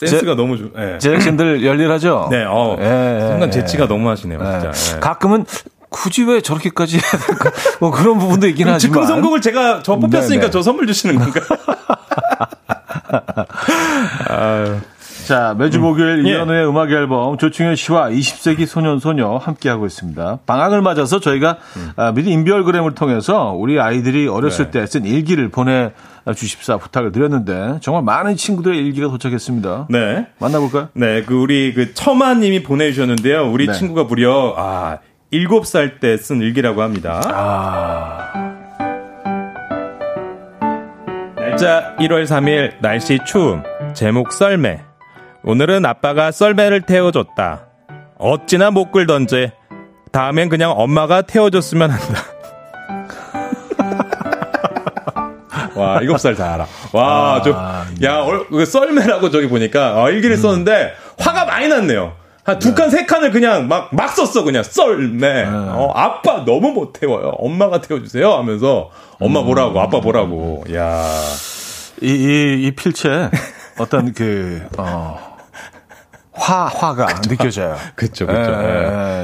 센스가 너무 좋. 예. 제작진들 열일하죠. 네. 순간 재치가 너무 하시네요. 예. 진짜. 예. 가끔은 굳이 왜 저렇게까지 해야 될까? 뭐 그런 부분도 있긴 하지만. 즉흥 선곡을 제가 저 뽑혔으니까 네네. 저 선물 주시는 건가? 아유. 자, 매주 목요일 이현우의 음악 앨범 조팅현 씨와 20세기 소년소녀 함께하고 있습니다. 방학을 맞아서 저희가 미리 인별그램을 통해서 우리 아이들이 어렸을 때 쓴 일기를 보내주십사 부탁을 드렸는데 정말 많은 친구들의 일기가 도착했습니다. 네. 만나볼까요? 네, 그 우리 그 처마님이 보내주셨는데요. 우리 친구가 무려 7살 때 쓴 일기라고 합니다. 날짜 1월 3일 날씨 추움 제목 썰매 오늘은 아빠가 썰매를 태워줬다. 어찌나 못 끌던지 다음엔 그냥 엄마가 태워줬으면 한다. 와 7살 다 알아. 와 저 야 썰매라고 저기 보니까 일기를 썼는데 화가 많이 났네요. 한 두 칸, 세 칸을 그냥 막 썼어, 그냥. 썰매. 아빠 너무 못 태워요. 엄마가 태워주세요. 하면서, 엄마 보라고, 아빠 보라고. 야 이 필체, 어떤 화가 그쵸. 느껴져요. 그쵸, 그쵸.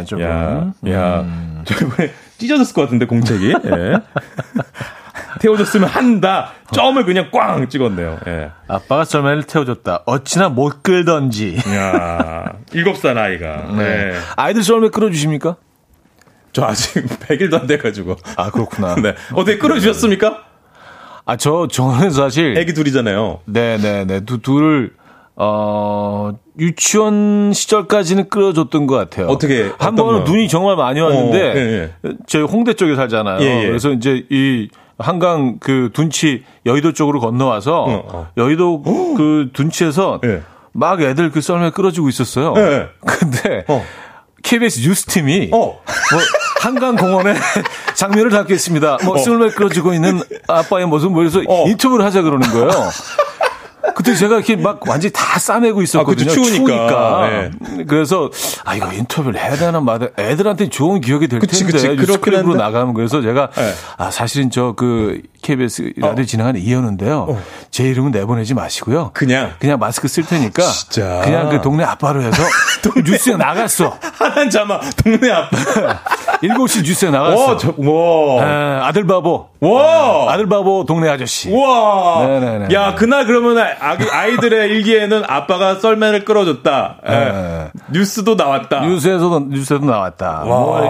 좀. 야. 저 이번에 찢어졌을 것 같은데, 공책이. 예. 태워줬으면 한다. 점을 그냥 꽝 찍었네요. 예. 아빠가 썰매를 태워줬다. 어찌나 못 끌던지. 이야, 7살 아이가. 네. 아이들 썰매 끌어주십니까? 저 아직 100일도 안 돼가지고. 아, 그렇구나. 네. 어떻게 끌어주셨습니까? 아, 저는 사실. 애기 둘이잖아요. 네네네. 둘을, 유치원 시절까지는 끌어줬던 것 같아요. 어떻게? 한 번은 눈이 정말 많이 왔는데, 저희 홍대 쪽에 살잖아요. 예. 그래서 이제 한강 둔치 여의도 쪽으로 건너와서 여의도 둔치에서 막 애들 썰매 끌어주고 있었어요. 네. 근데 KBS 뉴스팀이 한강 공원에 장면을 담겠습니다. 썰매 끌어주고 있는 아빠의 모습 보여서 인터뷰를 하자 그러는 거예요. 그때 제가 이렇게 막 완전히 다 싸매고 있었거든요. 추우니까. 네. 그래서 이거 인터뷰를 해야 되나 말아. 애들한테 좋은 기억이 될 텐데. 뉴스크림으로 나가면 그래서 제가 사실은 KBS 라디오 진행하는 이현우인데요. 제 이름은 내보내지 마시고요. 그냥 마스크 쓸 테니까. 진짜. 그냥 동네 아빠로 해서 뉴스에 나갔어. 하얀 자마 동네 아빠. 7시 뉴스에 나갔어. 아들 바보. 와. 아들 바보 동네 아저씨. 와. 네네네. 야 그날 그러면 아이들의 일기에는 아빠가 썰매를 끌어줬다. 네. 뉴스도 나왔다. 뉴스에도 나왔다.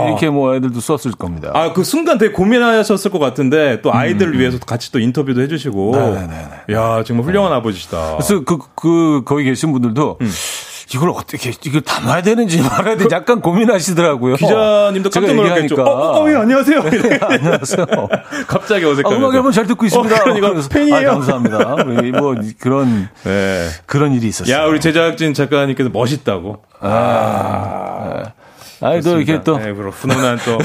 이렇게 애들도 썼을 겁니다. 그 순간 되게 고민하셨을 것 같은데 또 아이들을 위해서 같이 또 인터뷰도 해주시고. 네네네. 야 정말 훌륭한 아버지시다. 그래서 거기 계신 분들도. 이걸 어떻게 이걸 담아야 되는지 말아야 되는지 약간 고민하시더라고요. 기자님도 깜짝 놀랐겠죠. 예, 안녕하세요. 안녕하세요. 갑자기 어색하면서. 음악 앨범 잘 듣고 있습니다. 그러니까 팬이에요. 감사합니다. 그런 일이 있었어요. 야, 우리 제작진 작가님께서 멋있다고. 또 이렇게 또 훈훈한 또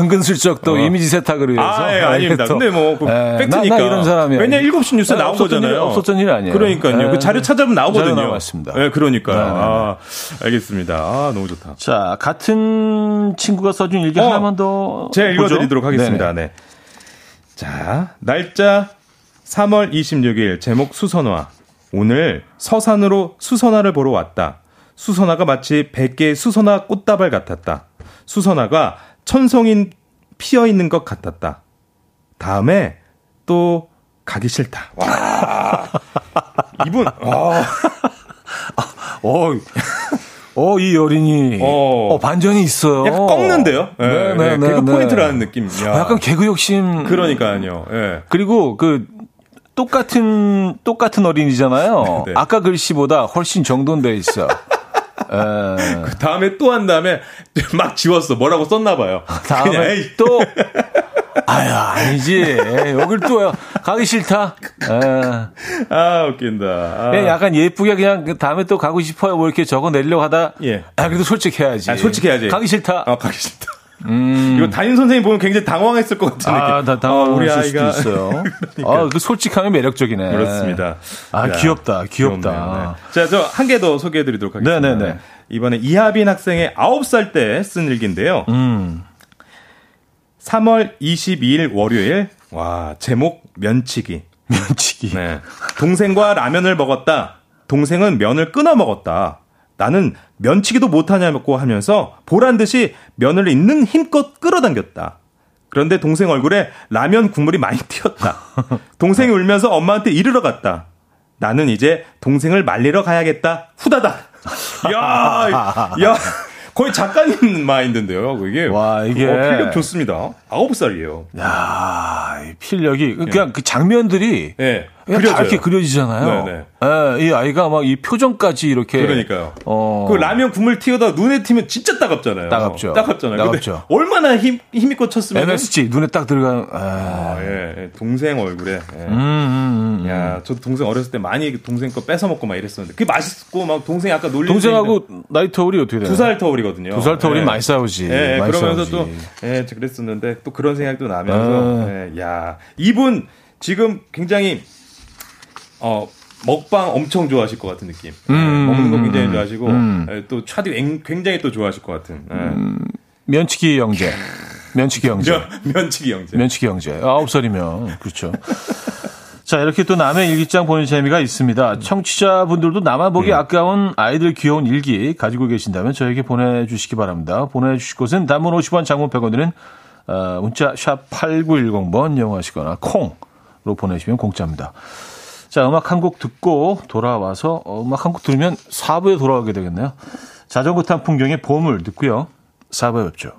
은근슬쩍 또 이미지 세탁을 위해서. 아닙니다. 근데 팩트니까. 나 이런 사람이에요. 왜냐 7시 뉴스에 나온 거잖아요. 없었던 일 아니에요. 그러니까요. 그 자료 찾아보면 나오거든요. 자료 나왔습니다. 네, 그러니까요. 알겠습니다. 너무 좋다. 자, 같은 친구가 써준 일기 하나만 더 제가 읽어드리도록 하겠습니다. 네. 자, 날짜 3월 26일 제목 수선화. 오늘 서산으로 수선화를 보러 왔다. 수선화가 마치 100개의 수선화 꽃다발 같았다. 수선화가 천송인 피어있는 것 같았다. 다음에 또 가기 싫다. 와. 이분. 이 어린이. 반전이 있어요. 약간 꺾는데요? 네. 개그 포인트라는 느낌. 약간 개그 욕심. 그러니까요. 예. 그리고 똑같은 어린이잖아요. 네. 아까 글씨보다 훨씬 정돈돼 있어. 그 다음에 또 한 다음에 막 지웠어. 뭐라고 썼나 봐요. 다음에 또 아니지. 여길 또 가기 싫다. 웃긴다. 약간 예쁘게 그냥 다음에 또 가고 싶어요. 뭐 이렇게 적어 내려고 하다. 그래도 솔직해야지. 솔직해야지. 가기 싫다. 가기 싫다. 이거 담임 선생님 보면 굉장히 당황했을 것 같은 느낌. 당황했을 수도 있어요. 그러니까. 솔직함이 매력적이네. 그렇습니다. 귀엽다. 네. 자, 저 한 개 더 소개해드리도록 하겠습니다. 네네네. 이번에 이하빈 학생의 9살 때 쓴 일기인데요. 3월 22일 월요일. 제목 면치기. 네. 동생과 라면을 먹었다. 동생은 면을 끊어 먹었다. 나는 면치기도 못하냐고 하면서 보란 듯이 면을 있는 힘껏 끌어당겼다. 그런데 동생 얼굴에 라면 국물이 많이 튀었다. 동생이 울면서 엄마한테 이르러 갔다. 나는 이제 동생을 말리러 가야겠다. 후다닥. 야, 거의 작가님 마인드인데요. 이게 와, 이게 필력 좋습니다. 9살이에요. 야, 이 필력이 그냥 그 장면들이 그냥 다 이렇게 그려지잖아요. 예, 이 아이가 막 이 표정까지 이렇게 그러니까요. 그 라면 국물 튀어다 눈에 튀면 진짜 따갑잖아요. 따갑죠. 근데 얼마나 힘있고 쳤으면 MSG 눈에 딱 들어간. 동생 얼굴에. 예. 야, 저 동생 어렸을 때 많이 동생 거 뺏어 먹고 막 이랬었는데 그게 맛있고 막 동생이 아까 놀리는. 동생하고 나이 터울이 어떻게 돼요? 2살 터울이거든요. 2살 터울이 많이 싸우지. 많이 그러면서 싸우지. 또 그랬었는데 또 그런 생각도 나면서. 야, 이분 지금 굉장히 먹방 엄청 좋아하실 것 같은 느낌. 먹는 거 굉장히 좋아하시고 또 차디 굉장히 또 좋아하실 것 같은. 면치기 형제. 면치기 형제. 9살이면 그렇죠. 자, 이렇게 또 남의 일기장 보는 재미가 있습니다. 청취자분들도 나만 보기 아까운 아이들 귀여운 일기 가지고 계신다면 저에게 보내주시기 바랍니다. 보내주실 곳은 단문 50원, 장문 100원들은 문자 샵 8910번 이용하시거나 콩으로 보내시면 공짜입니다. 자, 음악 한 곡 듣고 돌아와서 음악 한 곡 들으면 4부에 돌아오게 되겠네요. 자전거 탄 풍경의 보물 듣고요. 4부에 뵙죠.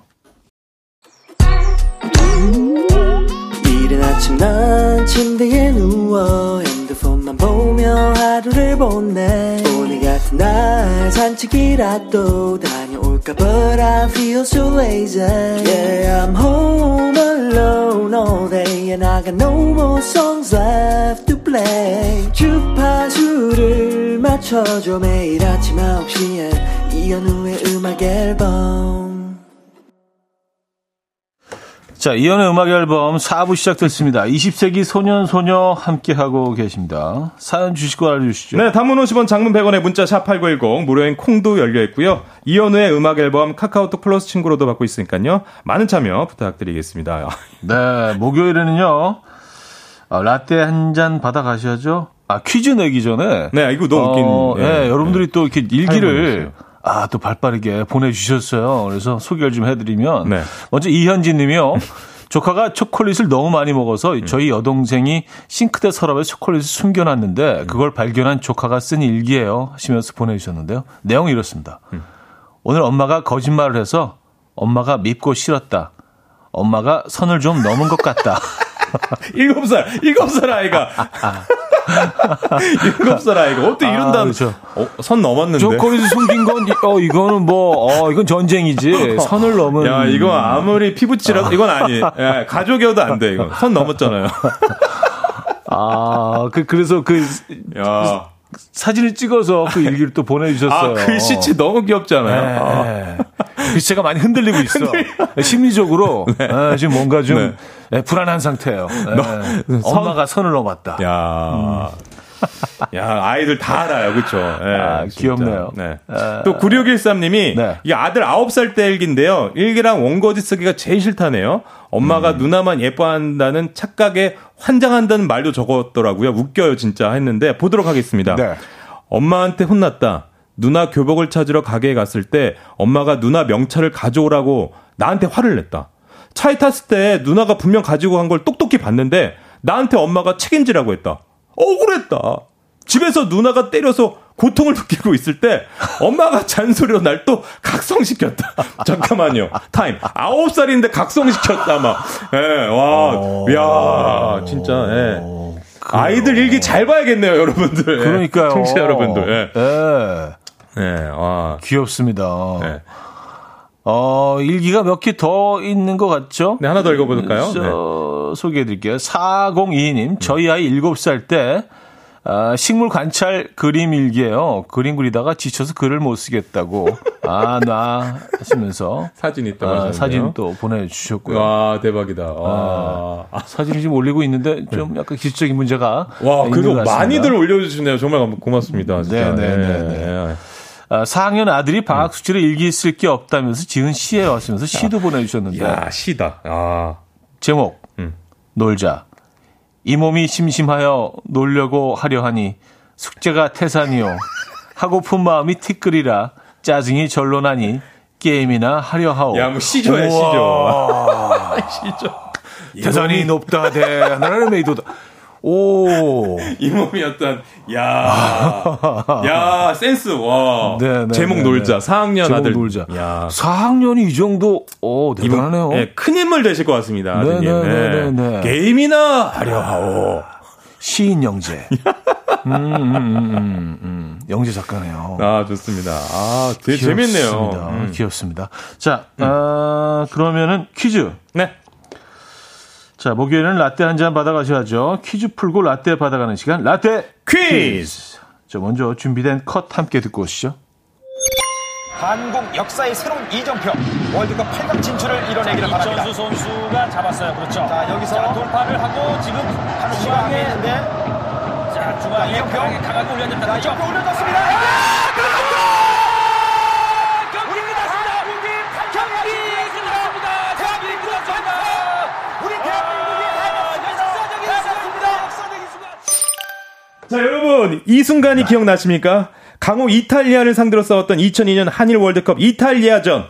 이른 아침 난 침대에 누워 핸드폰만 보며 하루를 보내. 오늘 같은 날 산책이라도 다녀올까 but I feel so lazy. Yeah, I'm home alone all day and I got no more songs left to play. 주파수를 맞춰줘. 매일 아침 9시에 이현우의 음악 앨범. 자, 이현의 음악 앨범 4부 시작됐습니다. 20세기 소년소녀 함께하고 계십니다. 사연 주시고 알려주시죠. 네, 단문 50원, 장문 100원에 문자 샵8910, 무료인 콩도 열려있고요. 이현우의 음악 앨범 카카오톡 플러스 친구로도 받고 있으니까요. 많은 참여 부탁드리겠습니다. 네, 목요일에는요. 라떼 한 잔 받아가셔야죠. 퀴즈 내기 전에. 네, 이거 너무 웃긴. 네, 여러분들이 또 이렇게 일기를. 또 발빠르게 보내주셨어요. 그래서 소개를 좀 해드리면. 네. 먼저 이현진 님이요. 조카가 초콜릿을 너무 많이 먹어서 저희 여동생이 싱크대 서랍에 초콜릿을 숨겨놨는데 그걸 발견한 조카가 쓴 일기예요 하시면서 보내주셨는데요. 내용이 이렇습니다. 오늘 엄마가 거짓말을 해서 엄마가 밉고 싫었다. 엄마가 선을 좀 넘은 것 같다. 7살 아이가. 7살 아이가. 어떻게 이런 다음. 그렇죠. 선 넘었는데. 초콜릿을 숨긴 건, 이거는 이건 전쟁이지. 선을 넘은. 야, 이거 아무리 피부치라도, 이건 아니에요. 예, 가족이어도 안 돼, 이거. 선 넘었잖아요. 그래서 야. 사진을 찍어서 그 일기를 또 보내주셨어요. 글씨체 너무 귀엽잖아요. 글씨체가 많이 흔들리고 있어. 심리적으로 지금 뭔가 좀 불안한 상태예요. 엄마가 선을 넘었다. 야, 아이들 다 알아요. 그렇죠. 귀엽네요. 네. 또 9613님이 이 아들 9살 때 일기인데요. 일기랑 원고지 쓰기가 제일 싫다네요. 엄마가 누나만 예뻐한다는 착각에 환장한다는 말도 적었더라고요. 웃겨요 진짜 했는데 보도록 하겠습니다. 네. 엄마한테 혼났다. 누나 교복을 찾으러 가게에 갔을 때 엄마가 누나 명찰을 가져오라고 나한테 화를 냈다. 차에 탔을 때 누나가 분명 가지고 간 걸 똑똑히 봤는데 나한테 엄마가 책임지라고 했다. 억울했다. 집에서 누나가 때려서 고통을 느끼고 있을 때 엄마가 잔소리로 날 또 각성시켰다. 잠깐만요. 타임. 9살인데 각성시켰다 막. 야, 진짜. 아이들 일기 잘 봐야겠네요, 여러분들. 그러니까요. 청취자 여러분들. 귀엽습니다. 일기가 몇 개 더 있는 것 같죠? 네, 하나 더 읽어볼까요? 소개해드릴게요. 4022님, 저희 아이 7살 때, 식물 관찰 그림 일기예요. 그림 그리다가 지쳐서 글을 못 쓰겠다고. 하시면서. 사진이 있다고 하셨네요. 사진 또 보내주셨고요. 와, 대박이다. 사진을 지금 올리고 있는데 좀 약간 기술적인 문제가. 와, 그래도 많이들 올려주시네요. 정말 고맙습니다. 진짜. 네네네. 4학년 아들이 방학 숙제로 일기 쓸 게 없다면서 지은 시에 왔으면서 시도 보내주셨는데. 야, 시다. 제목, 놀자. 이 몸이 심심하여 놀려고 하려 하니 숙제가 태산이요. 하고픈 마음이 티끌이라 짜증이 절로 나니 게임이나 하려 하오. 야, 뭐 시조야, 우와. 시조. 태산이 높다, 대하늘을 메이도다. 오. 이 몸이 어떤, 야, 센스, 와. 네네. 제목 놀자, 4학년 제목 아들. 놀자. 야. 4학년이 이 정도, 오, 대단하네요. 네, 큰 인물 되실 것 같습니다, 아드님. 네네네. 게임이나 하려하오. 시인 영재. 영재 작가네요. 아, 좋습니다. 아, 되게 귀엽습니다. 재밌네요. 귀엽습니다. 자, 그러면은 퀴즈. 네. 자, 목요일은 라떼 한 잔 받아가셔야죠. 퀴즈 풀고 라떼 받아가는 시간. 라떼 퀴즈! 자, 먼저 준비된 컷 함께 듣고 오시죠. 한국 역사의 새로운 이정표. 월드컵 8강 진출을 이뤄내기를 바랍니다. 이정수 선수가 잡았어요. 그렇죠. 자, 여기서 자, 돌파를 하고 지금 바로 중앙에 있는데. 자, 중앙에 이정표 강하게 올렸는데. 자, 이정표 올려졌습니다. 아! 그렇죠! 자, 여러분, 이 순간이 기억나십니까? 강호 이탈리아를 상대로 싸웠던 2002년 한일 월드컵 이탈리아전.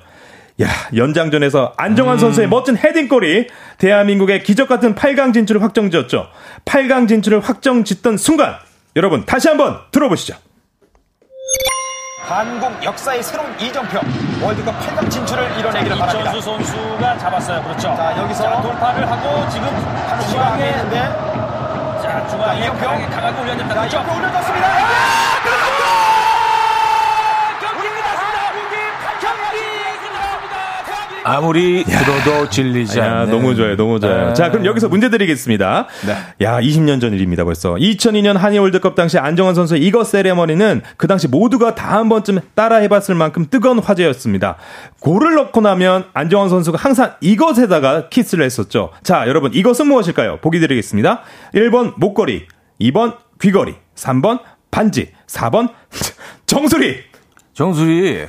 야, 연장전에서 안정환 선수의 멋진 헤딩골이 대한민국의 기적같은 8강 진출을 확정지었죠. 8강 진출을 확정짓던 순간, 여러분 다시 한번 들어보시죠. 한국 역사의 새로운 이정표. 월드컵 8강 진출을 이뤄내기를 바랍니다. 이천수 선수가 잡았어요. 그렇죠. 자, 여기서 자, 돌파를 하고 지금 바로 중앙에 있는데. 자, 중앙 이영표 강하게 올렸는데 그렇죠? 이영표 올려졌습니다. 아무리 들어도 질리지 않는. 너무 좋아요, 너무 좋아요. 자, 그럼 여기서 문제 드리겠습니다. 네. 야, 20년 전 일입니다, 벌써. 2002년 한일 월드컵 당시 안정환 선수의 이거 세레머니는 그 당시 모두가 다 한 번쯤 따라해봤을 만큼 뜨거운 화제였습니다. 골을 넣고 나면 안정환 선수가 항상 이것에다가 키스를 했었죠. 자, 여러분, 이것은 무엇일까요? 보기 드리겠습니다. 1번 목걸이, 2번 귀걸이, 3번 반지, 4번 정수리. 정수리.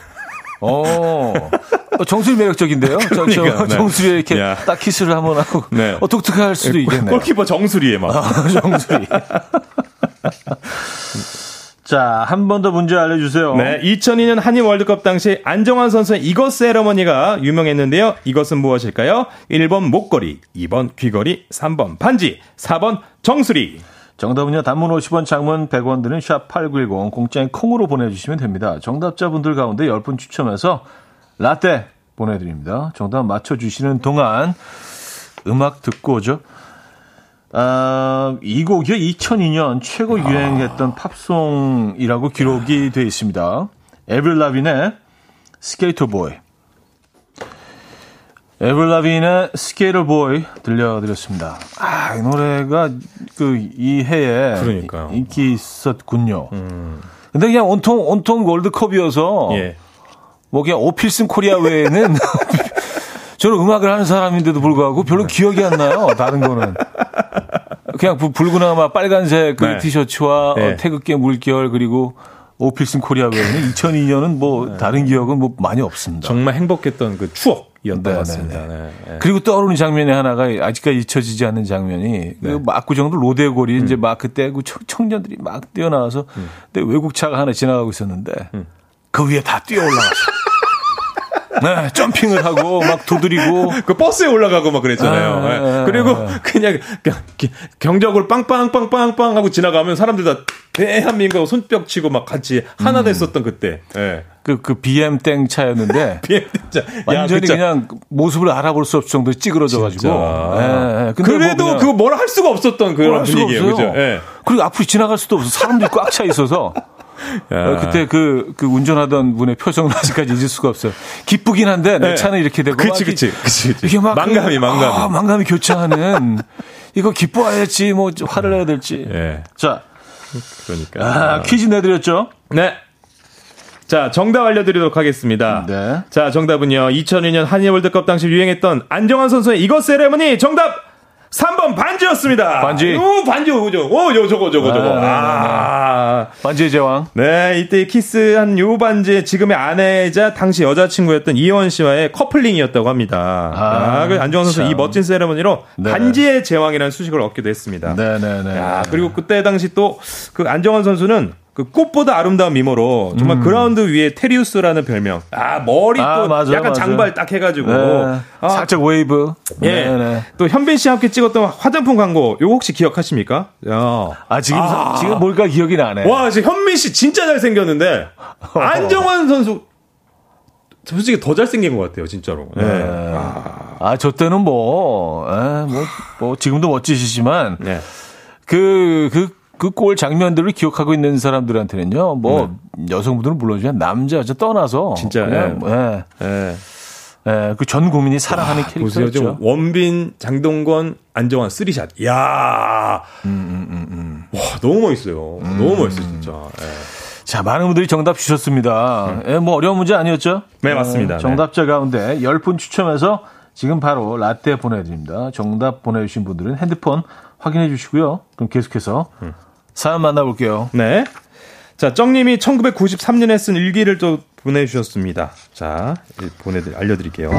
정수리 매력적인데요. 그러니까, 정수리에 이렇게 딱 키스를 한번 하고 독특할 수도 있겠네요. 골키퍼 정수리에 막. 정수리. 자, 한 번 더 문제 알려주세요. 네, 2002년 한일 월드컵 당시 안정환 선수의 이것 세러머니가 유명했는데요. 이것은 무엇일까요? 1번 목걸이, 2번 귀걸이, 3번 반지, 4번 정수리. 정답은요. 단문 50원, 장문 100원 드는 샵8910 공짜인 콩으로 보내주시면 됩니다. 정답자분들 가운데 10분 추첨해서 라떼 보내드립니다. 정답 맞춰주시는 동안 음악 듣고 오죠. 이 곡이 2002년 최고 유행했던 팝송이라고 기록이 되어 있습니다. 에브릴 라빈의 스케이터 보이. 에브릴 라빈의 스케이터 보이 들려드렸습니다. 아, 이 노래가 이 해에 그러니까요. 인기 있었군요. 근데 그냥 온통 월드컵이어서 뭐 그냥 오필슨 코리아 외에는 저는 음악을 하는 사람인데도 불구하고 별로 기억이 안 나요. 다른 거는. 그냥 붉은아마 빨간색 그 티셔츠와 태극기 물결 그리고 오필슨 코리아 외에는 2002년은 뭐 다른 기억은 뭐 많이 없습니다. 정말 행복했던 그 추억이었던 것 같습니다. 네. 그리고 떠오르는 장면이 하나가 아직까지 잊혀지지 않는 장면이 그 막구정도 로데오골이 이제 막 그때 그 청년들이 막 뛰어나와서 그때 외국 차가 하나 지나가고 있었는데 그 위에 다 뛰어 올라갔어. 네, 점핑을 하고 막 두드리고 그 버스에 올라가고 막 그랬잖아요. 네. 그리고 그냥 경적을 빵빵빵빵빵 하고 지나가면 사람들 다 대한민국 손뼉 치고 막 같이 하나 됐었던 그때. 네. 그 BM 땡 차였는데 BM 차. 완전히 야, 그냥 모습을 알아볼 수 없을 정도로 찌그러져가지고. 네. 근데 그래도 뭐 그거 뭘 할 수가 없었던 그런 분위기예요. 그죠? 네. 그리고 앞으로 지나갈 수도 없어. 사람들이 꽉 차 있어서. 야. 그때 그 운전하던 분의 표정을 아직까지 잊을 수가 없어요. 기쁘긴 한데 내 차는 이렇게 되고. 그치. 이게 막 만감이 교차하는. 이거 기뻐해야지, 뭐 화를 내야 될지. 자, 그러니까 퀴즈 내드렸죠. 네. 자, 정답 알려드리도록 하겠습니다. 네. 자, 정답은요. 2002년 한일 월드컵 당시 유행했던 안정환 선수의 이것 세레머니 정답 3번 반지였습니다. 반지. 오, 반지 오죠. 오, 요 저거. 아, 반지의 제왕. 네, 이때 키스한 요 반지 지금의 아내이자 당시 여자친구였던 이혜원 씨와의 커플링이었다고 합니다. 안정환 선수 이 멋진 세레머니로 네. 반지의 제왕이라는 수식을 얻기도 했습니다. 네네네. 야, 그리고 그때 당시 또 그 안정환 선수는 그 꽃보다 아름다운 미모로 정말 그라운드 위에 테리우스라는 별명. 아, 머리 또 맞아. 장발 딱 해가지고. 네. 아, 살짝 웨이브. 예. 네. 또 현빈 씨와 함께 찍었던 화장품 광고. 요거 혹시 기억하십니까? 야. 아, 지금 뭘까 기억이 나네. 와, 지금 현빈 씨 진짜 잘생겼는데. 안정환 선수. 솔직히 더 잘생긴 것 같아요, 진짜로. 네. 아, 저 때는 지금도 멋지시지만. 네. 그 골 장면들을 기억하고 있는 사람들한테는요, 여성분들은 물론이지만 남자 여자 떠나서 진짜 그냥 그 전 국민이 사랑하는 캐릭터였죠. 원빈, 장동건, 안정환 3샷. 이야, 와, 너무 멋있어요. 너무 멋있어요, 진짜. 자, 많은 분들이 정답 주셨습니다. 어려운 문제 아니었죠? 네, 맞습니다. 정답자 가운데 10분 추첨해서 지금 바로 라떼 보내드립니다. 정답 보내주신 분들은 핸드폰 확인해 주시고요. 그럼 계속해서 사연 만나볼게요. 네. 자, 정님이 1993년에 쓴 일기를 또 보내주셨습니다. 자, 알려드릴게요.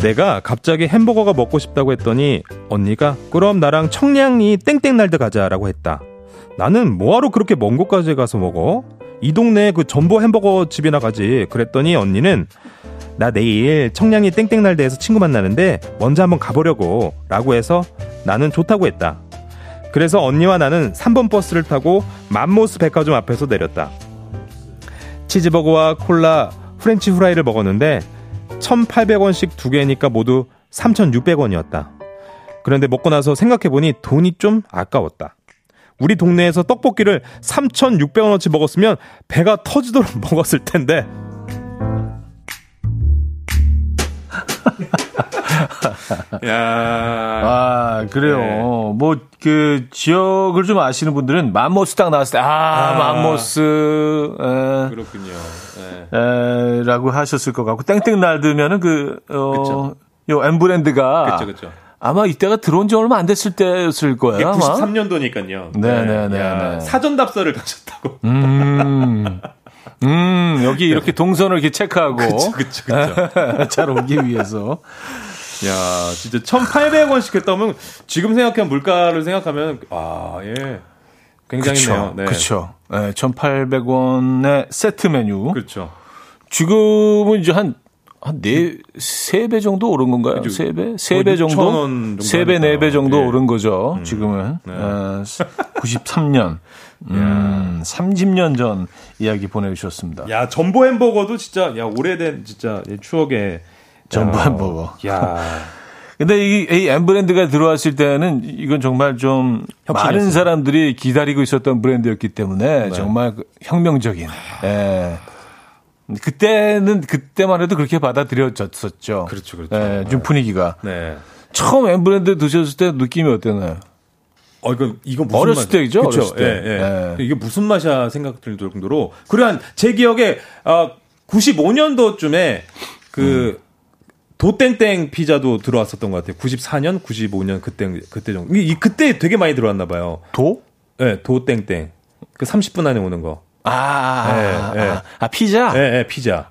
내가 갑자기 햄버거가 먹고 싶다고 했더니 언니가 그럼 나랑 청량리 땡땡날드 가자라고 했다. 나는 뭐하러 그렇게 먼 곳까지 가서 먹어? 이 동네 그 전보 햄버거 집이나 가지. 그랬더니 언니는 나 내일 청량리 땡땡날대에서 친구 만나는데 먼저 한번 가보려고 라고 해서 나는 좋다고 했다. 그래서 언니와 나는 3번 버스를 타고 맘모스 백화점 앞에서 내렸다. 치즈버거와 콜라, 프렌치 후라이를 먹었는데 1,800원씩 두 개니까 모두 3,600원이었다. 그런데 먹고 나서 생각해보니 돈이 좀 아까웠다. 우리 동네에서 떡볶이를 3,600원어치 먹었으면 배가 터지도록 먹었을 텐데. 야, 아, 그래요. 네. 그 지역을 좀 아시는 분들은 맘모스 딱 나왔을 때, 맘모스, 그렇군요. 라고 하셨을 것 같고, 땡땡 날드면은 요 엠브랜드가. 그쵸. 아마 이때가 들어온 지 얼마 안 됐을 때였을 거예요. 93년도니까요. 네네네. 사전 답사를 가셨다고. 여기 이렇게 동선을 이렇게 체크하고. 그쵸. 잘 오기 위해서. 야, 진짜 1,800원씩 했다면 지금 생각하면 물가를 생각하면, 굉장히네요. 그쵸. 네. 1,800원의 세트 메뉴. 그렇죠. 지금은 이제 한 3배 정도 오른 건가요? 3배? 3배 정도? 3배, 4배 정도 오른 거죠, 지금은. 네. 93년. 30년 전 이야기 보내주셨습니다. 야, 전보 햄버거도 진짜, 오래된 진짜 추억의. 전보 햄버거. 야. 근데 이 엠브랜드가 들어왔을 때는 이건 정말 좀 혁신했어요. 많은 사람들이 기다리고 있었던 브랜드였기 때문에 정말 혁명적인. 예. 그때만 해도 그렇게 받아들여졌었죠. 그렇죠. 네, 좀 분위기가. 네. 처음 엠브랜드 드셨을 때 느낌이 어땠나요? 이거 무슨 어렸을 때죠? 그렇죠. 이게 무슨 맛이야 생각 들 정도로. 그러한 제 기억에 95년도쯤에 도땡땡 피자도 들어왔었던 것 같아요. 94년, 95년 그때 정도. 그때 되게 많이 들어왔나 봐요. 도? 네, 도땡땡. 그 30분 안에 오는 거. 피자? 네, 피자.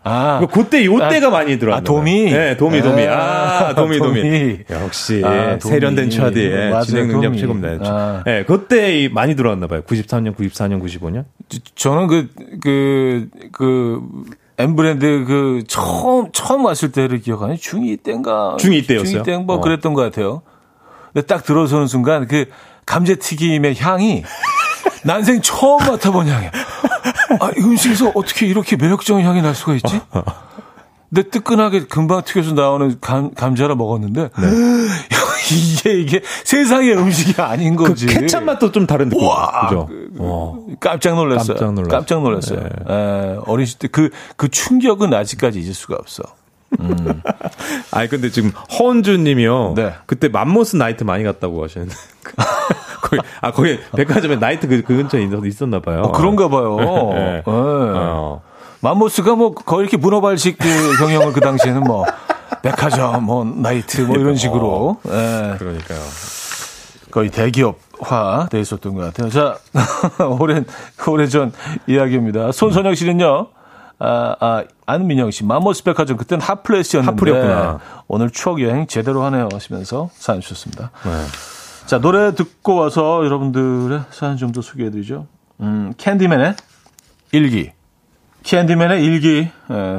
요때가 많이 들어왔어요. 도미? 네, 도미. 도미. 역시, 세련된 차디. 진행 능력 최고입니다. 그때 많이 들어왔나봐요. 93년, 94년, 95년? 저는 엠브랜드 처음 왔을 때를 기억하니 중2 때인가? 중2 때였어요. 중2 때 그랬던 것 같아요. 근데 딱 들어서는 순간 감자튀김의 향이 난생 처음 맡아본 향이야. 음식에서 어떻게 이렇게 매력적인 향이 날 수가 있지? 근데 뜨끈하게 금방 튀겨서 나오는 감자를 먹었는데 이게 세상의 음식이 아닌 거지. 그 케찹 맛도 좀 다른 느낌. 그죠? 깜짝 놀랐어요. 네. 어린 시절 때 그 충격은 아직까지 잊을 수가 없어. 근데 지금 허은주님이요. 네. 그때 맘모스 나이트 많이 갔다고 하시는데. 거기 백화점에 나이트 그 근처에 있었나 봐요. 그런가 봐요. 맘모스가 뭐 거의 이렇게 문어발식 그 경영을 그 당시에는 뭐 백화점, 뭐 나이트 뭐 이런 식으로. 네. 그러니까요. 거의 대기업화 돼 있었던 것 같아요. 자, 오래전 이야기입니다. 손선영 씨는요. 안민영 씨, 맘모스 백화점 그때는 핫플레이스였는데 핫플이었구나. 오늘 추억 여행 제대로 하네요 하시면서 사연 주셨습니다. 네. 자, 노래 듣고 와서 여러분들의 사연 좀 더 소개해드리죠. 캔디맨의 일기, 캔디맨의 일기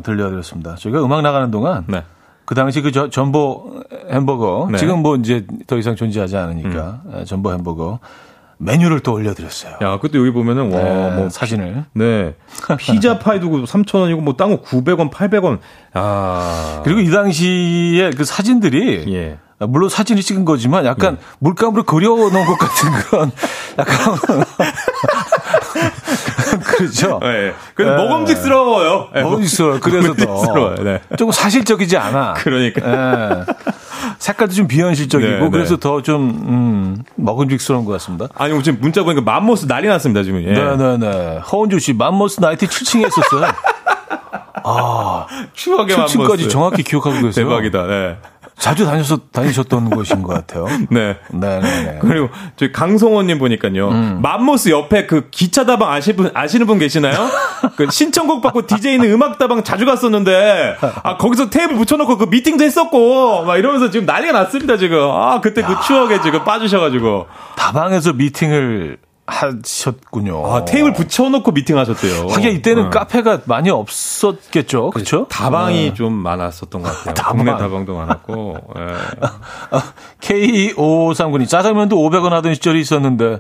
들려드렸습니다. 저희가 음악 나가는 동안 네. 그 당시 그 전보 햄버거 네. 지금 뭐 이제 더 이상 존재하지 않으니까 전보 햄버거. 메뉴를 또 올려드렸어요. 야, 그때 여기 보면은, 네, 와, 뭐. 사진을. 네. 피자 파이도 3,000원이고, 뭐, 딴 거 900원, 800원. 아. 그리고 이 당시에 그 사진들이. 예. 물론 사진이 찍은 거지만 약간 예. 물감으로 그려놓은 것 같은 그런 약간. 그렇죠. 네. 그래서 네. 먹음직스러워요. 네. 먹음직스러워요. 그래서 더 네. 조금 사실적이지 않아. 그러니까. 네. 색깔도 좀 비현실적이고 네. 그래서 더 좀 먹음직스러운 것 같습니다. 아니 지금 문자 보니까 맘모스 난리 났습니다 지금. 예. 네네네. 허은주 씨 맘모스 나이트 7층에 있었어요. 아, 추억의 맘모스. 7층까지 정확히 기억하고 계세요. 대박이다. 네. 자주 다니셨던 곳인 것 같아요. 네. 네네네. 그리고 저희 강성원님 보니까요. 맘모스 옆에 그 기차다방 아시는 분 계시나요? 그 신청곡 받고 DJ는 음악다방 자주 갔었는데, 아, 거기서 테이블 붙여놓고 그 미팅도 했었고, 막 이러면서 지금 난리가 났습니다, 지금. 아, 그때 그 추억에 지금 빠지셔가지고. 다방에서 미팅을 하셨군요. 아, 테이블 붙여놓고 미팅하셨대요. 하긴 이때는 카페가 많이 없었겠죠, 그렇죠? 다방이 좀 많았었던 것 같아요. 다방. 국내 다방도 많았고. 네. K2539님 짜장면도 500원 하던 시절이 있었는데.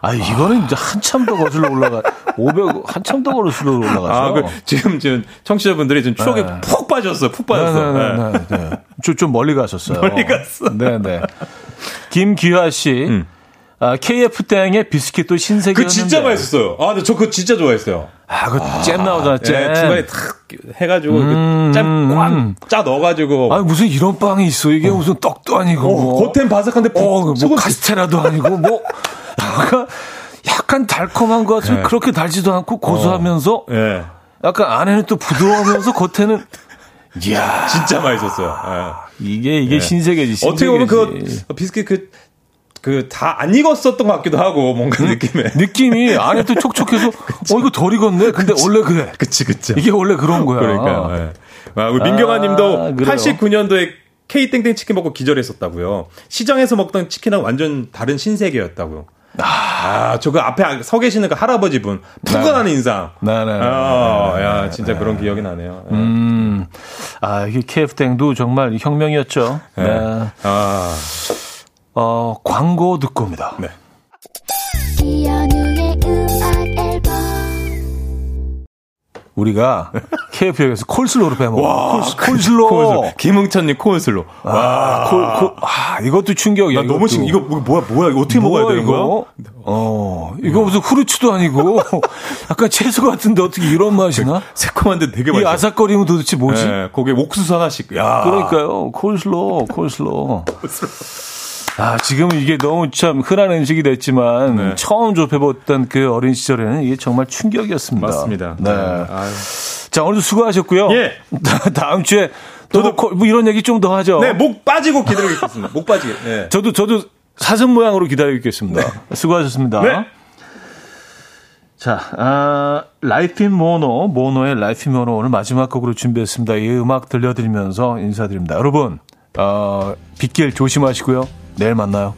아, 이거는 이제 한참 더 거슬러 올라가, 500, 한참 더 거슬러 올라가죠. 아, 그, 지금, 청취자분들이 지금 추억에 네. 푹 빠졌어. 네네네. 네. 좀 멀리 가셨어요. 멀리 갔어. 네네. 김기화 씨. 아, KF땡의 비스킷도 신세계였는데. 그 진짜 맛있었어요. 아, 근데 저 그거 진짜 좋아했어요. 아, 그 잼 나오잖아, 잼. 예, 중간에 탁 해가지고, 그 잼 꽉 짜 넣어가지고. 아니, 무슨 이런 빵이 있어. 이게 무슨 떡도 아니고. 뭐. 겉엔 바삭한데, 뭐 카스테라도 아니고, 뭐. 약간 달콤한 것 같으면 네. 그렇게 달지도 않고 고소하면서. 네. 약간 안에는 또 부드러우면서 겉에는. 이야. 진짜 맛있었어요. 네. 이게 네. 신세계지, 신세계지. 어떻게 보면 그 비스킷 그 다 안 익었었던 것 같기도 하고 뭔가 느낌이 안에 또 촉촉해서 이거 덜 익었네. 근데 그치, 원래 그래. 그치. 이게 원래 그런 거야. 그러니까. 네. 아, 우리 민경아님도 89년도에 K땡땡 치킨 먹고 기절했었다고요. 시장에서 먹던 치킨은 완전 다른 신세계였다고요. 아, 저 그 앞에 서 계시는 그 할아버지 분 푸근한 인상. 네네. 아, 야, 진짜 그런 기억이 나네요. 아, 이게 KF땡도 정말 혁명이었죠. 네. 아. 광고 듣고 옵니다. 네. 우리가 KF에서 콜슬로로 빼먹어. 와, 콜슬로. 김흥천님 콜슬로. 와, 이것도 충격이야. 나 너무 이거 뭐야? 이거 어떻게 먹어야 되는 거야? 이거 무슨 후르츠도 아니고 약간 채소 같은데 어떻게 이런 맛이 나? 새콤한데 되게 맛있어. 이 아삭거림은 도대체 뭐지? 네, 거기에 옥수수 하나씩. 야. 그러니까요. 콜슬로. 아, 지금 이게 너무 참 흔한 음식이 됐지만 네. 처음 접해봤던 그 어린 시절에는 이게 정말 충격이었습니다. 맞습니다. 네. 아유. 자, 오늘도 수고하셨고요. 예. 다음 주에 저도 뭐 이런 얘기 좀 더 하죠. 네, 목 빠지고 기다리겠습니다. 목 빠지게. 네. 저도 사슴 모양으로 기다리겠습니다. 네. 수고하셨습니다. 네. 자, 라이프 인 모노의 라이프 인 모노 오늘 마지막 곡으로 준비했습니다. 이 음악 들려드리면서 인사드립니다. 여러분, 빗길 조심하시고요. 내일 만나요.